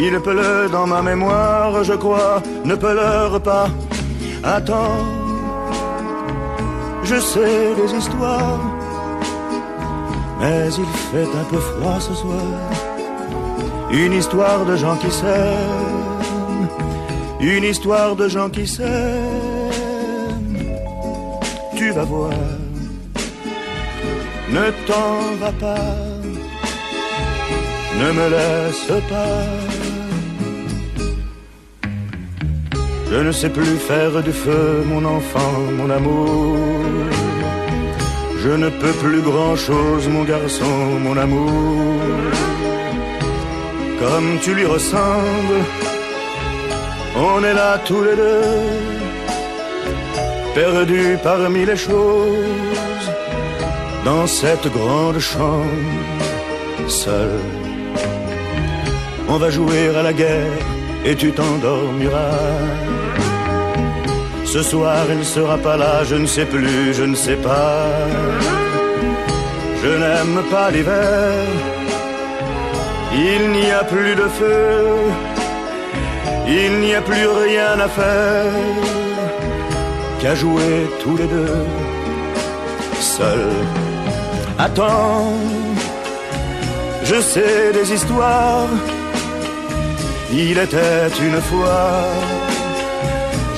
Il pleut dans ma mémoire, je crois, ne pleure pas. Attends, je sais des histoires, mais il fait un peu froid ce soir. Une histoire de gens qui s'aiment, une histoire de gens qui s'aiment. Tu vas voir, ne t'en vas pas, ne me laisse pas. Je ne sais plus faire du feu, mon enfant, mon amour. Je ne peux plus grand-chose, mon garçon, mon amour. Comme tu lui ressembles, on est là tous les deux, perdus parmi les choses, dans cette grande chambre, seul. On va jouer à la guerre et tu t'endormiras. Ce soir il ne sera pas là, je ne sais plus, je ne sais pas. Je n'aime pas l'hiver, il n'y a plus de feu, il n'y a plus rien à faire qu'à jouer tous les deux, seuls. Attends, je sais des histoires, il était une fois.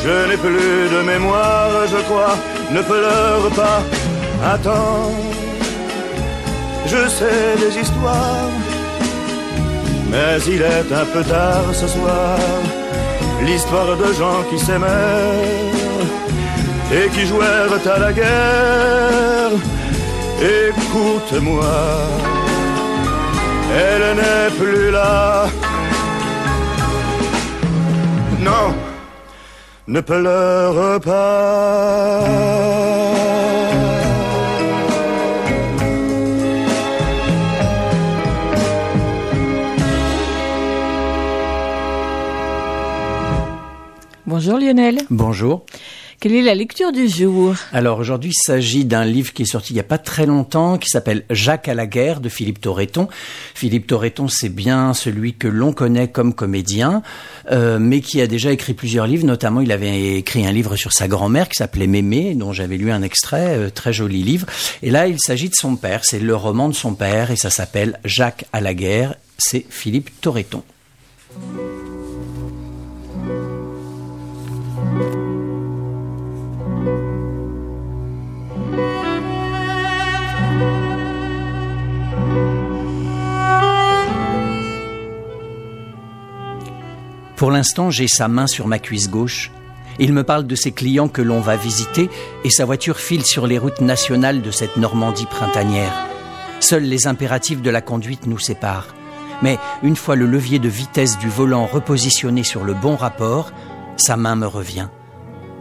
Je n'ai plus de mémoire, je crois, ne pleure pas. Attends, je sais des histoires, mais il est un peu tard ce soir. L'histoire de gens qui s'aimaient et qui jouèrent à la guerre. Écoute-moi, elle n'est plus là. Non, ne pleure pas. Bonjour Lionel. Bonjour. Quelle est la lecture du jour? Alors aujourd'hui, il s'agit d'un livre qui est sorti il n'y a pas très longtemps, qui s'appelle Jacques à la guerre de Philippe Toréton. Philippe Toréton, c'est bien celui que l'on connaît comme comédien, mais qui a déjà écrit plusieurs livres. Notamment, il avait écrit un livre sur sa grand-mère qui s'appelait Mémé, dont j'avais lu un extrait, très joli livre. Et là, il s'agit de son père. C'est le roman de son père et ça s'appelle Jacques à la guerre. C'est Philippe Toréton. Pour l'instant, j'ai sa main sur ma cuisse gauche. Il me parle de ses clients que l'on va visiter et sa voiture file sur les routes nationales de cette Normandie printanière. Seuls les impératifs de la conduite nous séparent. Mais une fois le levier de vitesse du volant repositionné sur le bon rapport, sa main me revient.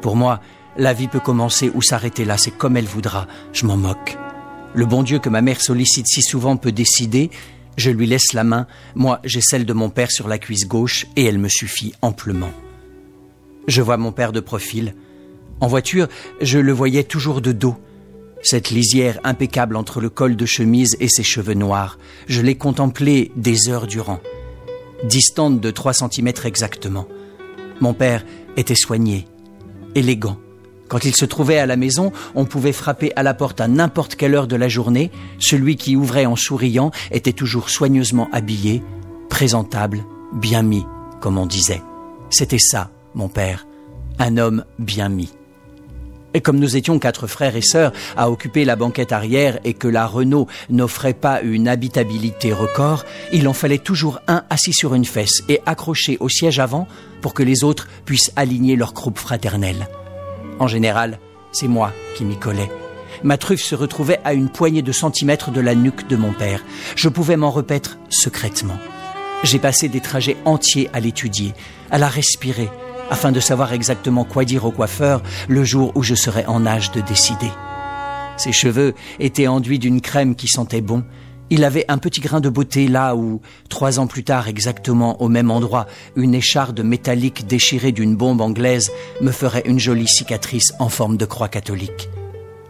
Pour moi, la vie peut commencer ou s'arrêter là, c'est comme elle voudra, je m'en moque. Le bon Dieu que ma mère sollicite si souvent peut décider. Je lui laisse la main, moi j'ai celle de mon père sur la cuisse gauche et elle me suffit amplement. Je vois mon père de profil. En voiture, je le voyais toujours de dos. Cette lisière impeccable entre le col de chemise et ses cheveux noirs, je l'ai contemplée des heures durant. Distante de 3 cm exactement. Mon père était soigné, élégant. Quand il se trouvait à la maison, on pouvait frapper à la porte à n'importe quelle heure de la journée. Celui qui ouvrait en souriant était toujours soigneusement habillé, présentable, bien mis, comme on disait. C'était ça, mon père, un homme bien mis. Et comme nous étions 4 frères et sœurs à occuper la banquette arrière et que la Renault n'offrait pas une habitabilité record, il en fallait toujours un assis sur une fesse et accroché au siège avant pour que les autres puissent aligner leur croupe fraternelle. En général, c'est moi qui m'y collais. Ma truffe se retrouvait à une poignée de centimètres de la nuque de mon père. Je pouvais m'en repaître secrètement. J'ai passé des trajets entiers à l'étudier, à la respirer, afin de savoir exactement quoi dire au coiffeur le jour où je serais en âge de décider. Ses cheveux étaient enduits d'une crème qui sentait bon. Il avait un petit grain de beauté là où, 3 ans plus tard exactement au même endroit, une écharde métallique déchirée d'une bombe anglaise me ferait une jolie cicatrice en forme de croix catholique.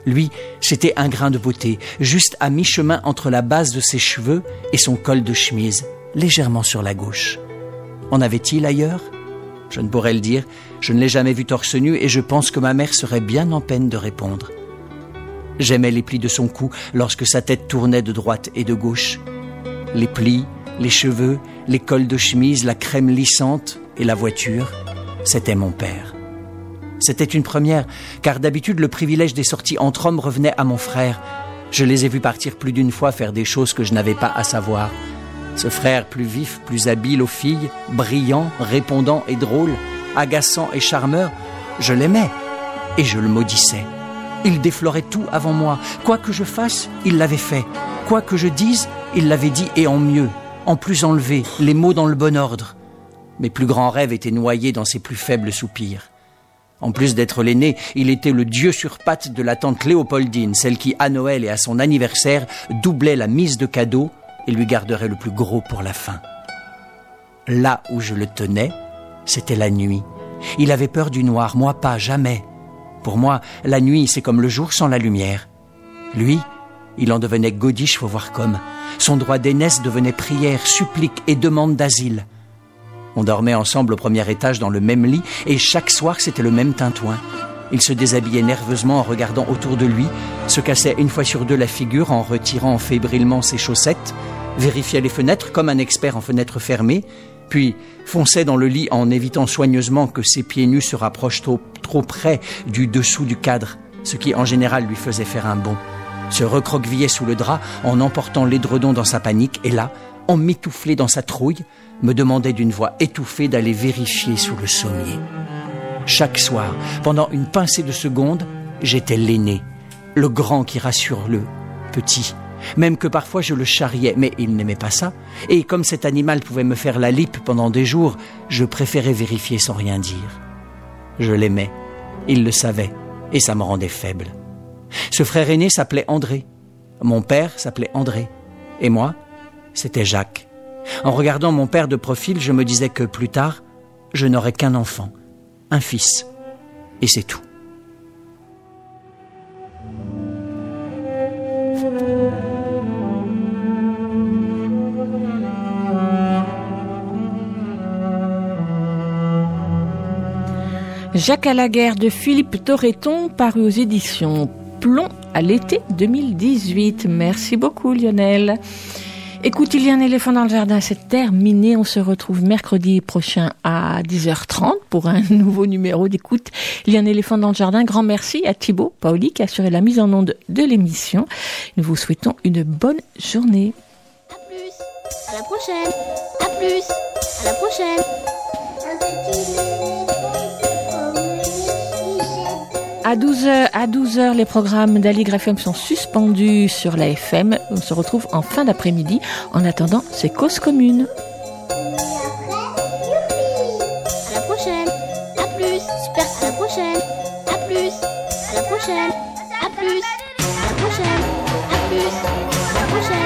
Lui, c'était un grain de beauté, juste à mi-chemin entre la base de ses cheveux et son col de chemise, légèrement sur la gauche. En avait-il ailleurs ? Je ne pourrais le dire, je ne l'ai jamais vu torse nu et je pense que ma mère serait bien en peine de répondre. J'aimais les plis de son cou lorsque sa tête tournait de droite et de gauche. Les plis, les cheveux, les cols de chemise, la crème lissante et la voiture, c'était mon père. C'était une première, car d'habitude le privilège des sorties entre hommes revenait à mon frère. Je les ai vus partir plus d'une fois faire des choses que je n'avais pas à savoir. Ce frère plus vif, plus habile aux filles, brillant, répondant et drôle, agaçant et charmeur, je l'aimais et je le maudissais. Il déflorait tout avant moi. Quoi que je fasse, il l'avait fait. Quoi que je dise, il l'avait dit et en mieux, en plus enlevé, les mots dans le bon ordre. Mes plus grands rêves étaient noyés dans ses plus faibles soupirs. En plus d'être l'aîné, il était le dieu sur pattes de la tante Léopoldine, celle qui, à Noël et à son anniversaire, doublait la mise de cadeaux et lui garderait le plus gros pour la fin. Là où je le tenais, c'était la nuit. Il avait peur du noir, moi pas, jamais. Pour moi, la nuit, c'est comme le jour sans la lumière. Lui, il en devenait godiche, faut voir comme. Son droit d'aînesse devenait prière, supplique et demande d'asile. On dormait ensemble au premier étage dans le même lit et chaque soir, c'était le même tintouin. Il se déshabillait nerveusement en regardant autour de lui, se cassait une fois sur deux la figure en retirant fébrilement ses chaussettes, vérifiait les fenêtres comme un expert en fenêtres fermées, puis fonçait dans le lit en évitant soigneusement que ses pieds nus se rapprochent trop près du dessous du cadre, ce qui en général lui faisait faire un bond. Se recroquevillait sous le drap en emportant l'édredon dans sa panique et là, emmitouflé dans sa trouille, me demandait d'une voix étouffée d'aller vérifier sous le sommier. Chaque soir, pendant une pincée de secondes, j'étais l'aîné, le grand qui rassure le petit. Même que parfois je le charriais, mais il n'aimait pas ça. Et comme cet animal pouvait me faire la lippe pendant des jours, je préférais vérifier sans rien dire. Je l'aimais, il le savait, et ça me rendait faible. Ce frère aîné s'appelait André. Mon père s'appelait André. Et moi, c'était Jacques. En regardant mon père de profil, je me disais que plus tard, je n'aurais qu'un enfant, un fils. Et c'est tout. Jacques à la guerre de Philippe Toréton, paru aux éditions Plomb à l'été 2018. Merci beaucoup Lionel. Écoute, il y a un éléphant dans le jardin, c'est terminé. On se retrouve mercredi prochain à 10h30 pour un nouveau numéro d'Écoute. Il y a un éléphant dans le jardin. Grand merci à Thibaut Paoli qui a assuré la mise en onde de l'émission. Nous vous souhaitons une bonne journée. À plus, à la prochaine. À plus, à la prochaine. À 12h, les programmes d'Aligre FM sont suspendus sur la FM. On se retrouve en fin d'après-midi. En attendant, c'est Cause commune. Et après, youpi ! À la prochaine ! À plus ! Super ! À la prochaine ! À plus ! À la prochaine ! À plus ! À la prochaine ! À plus ! À la prochaine !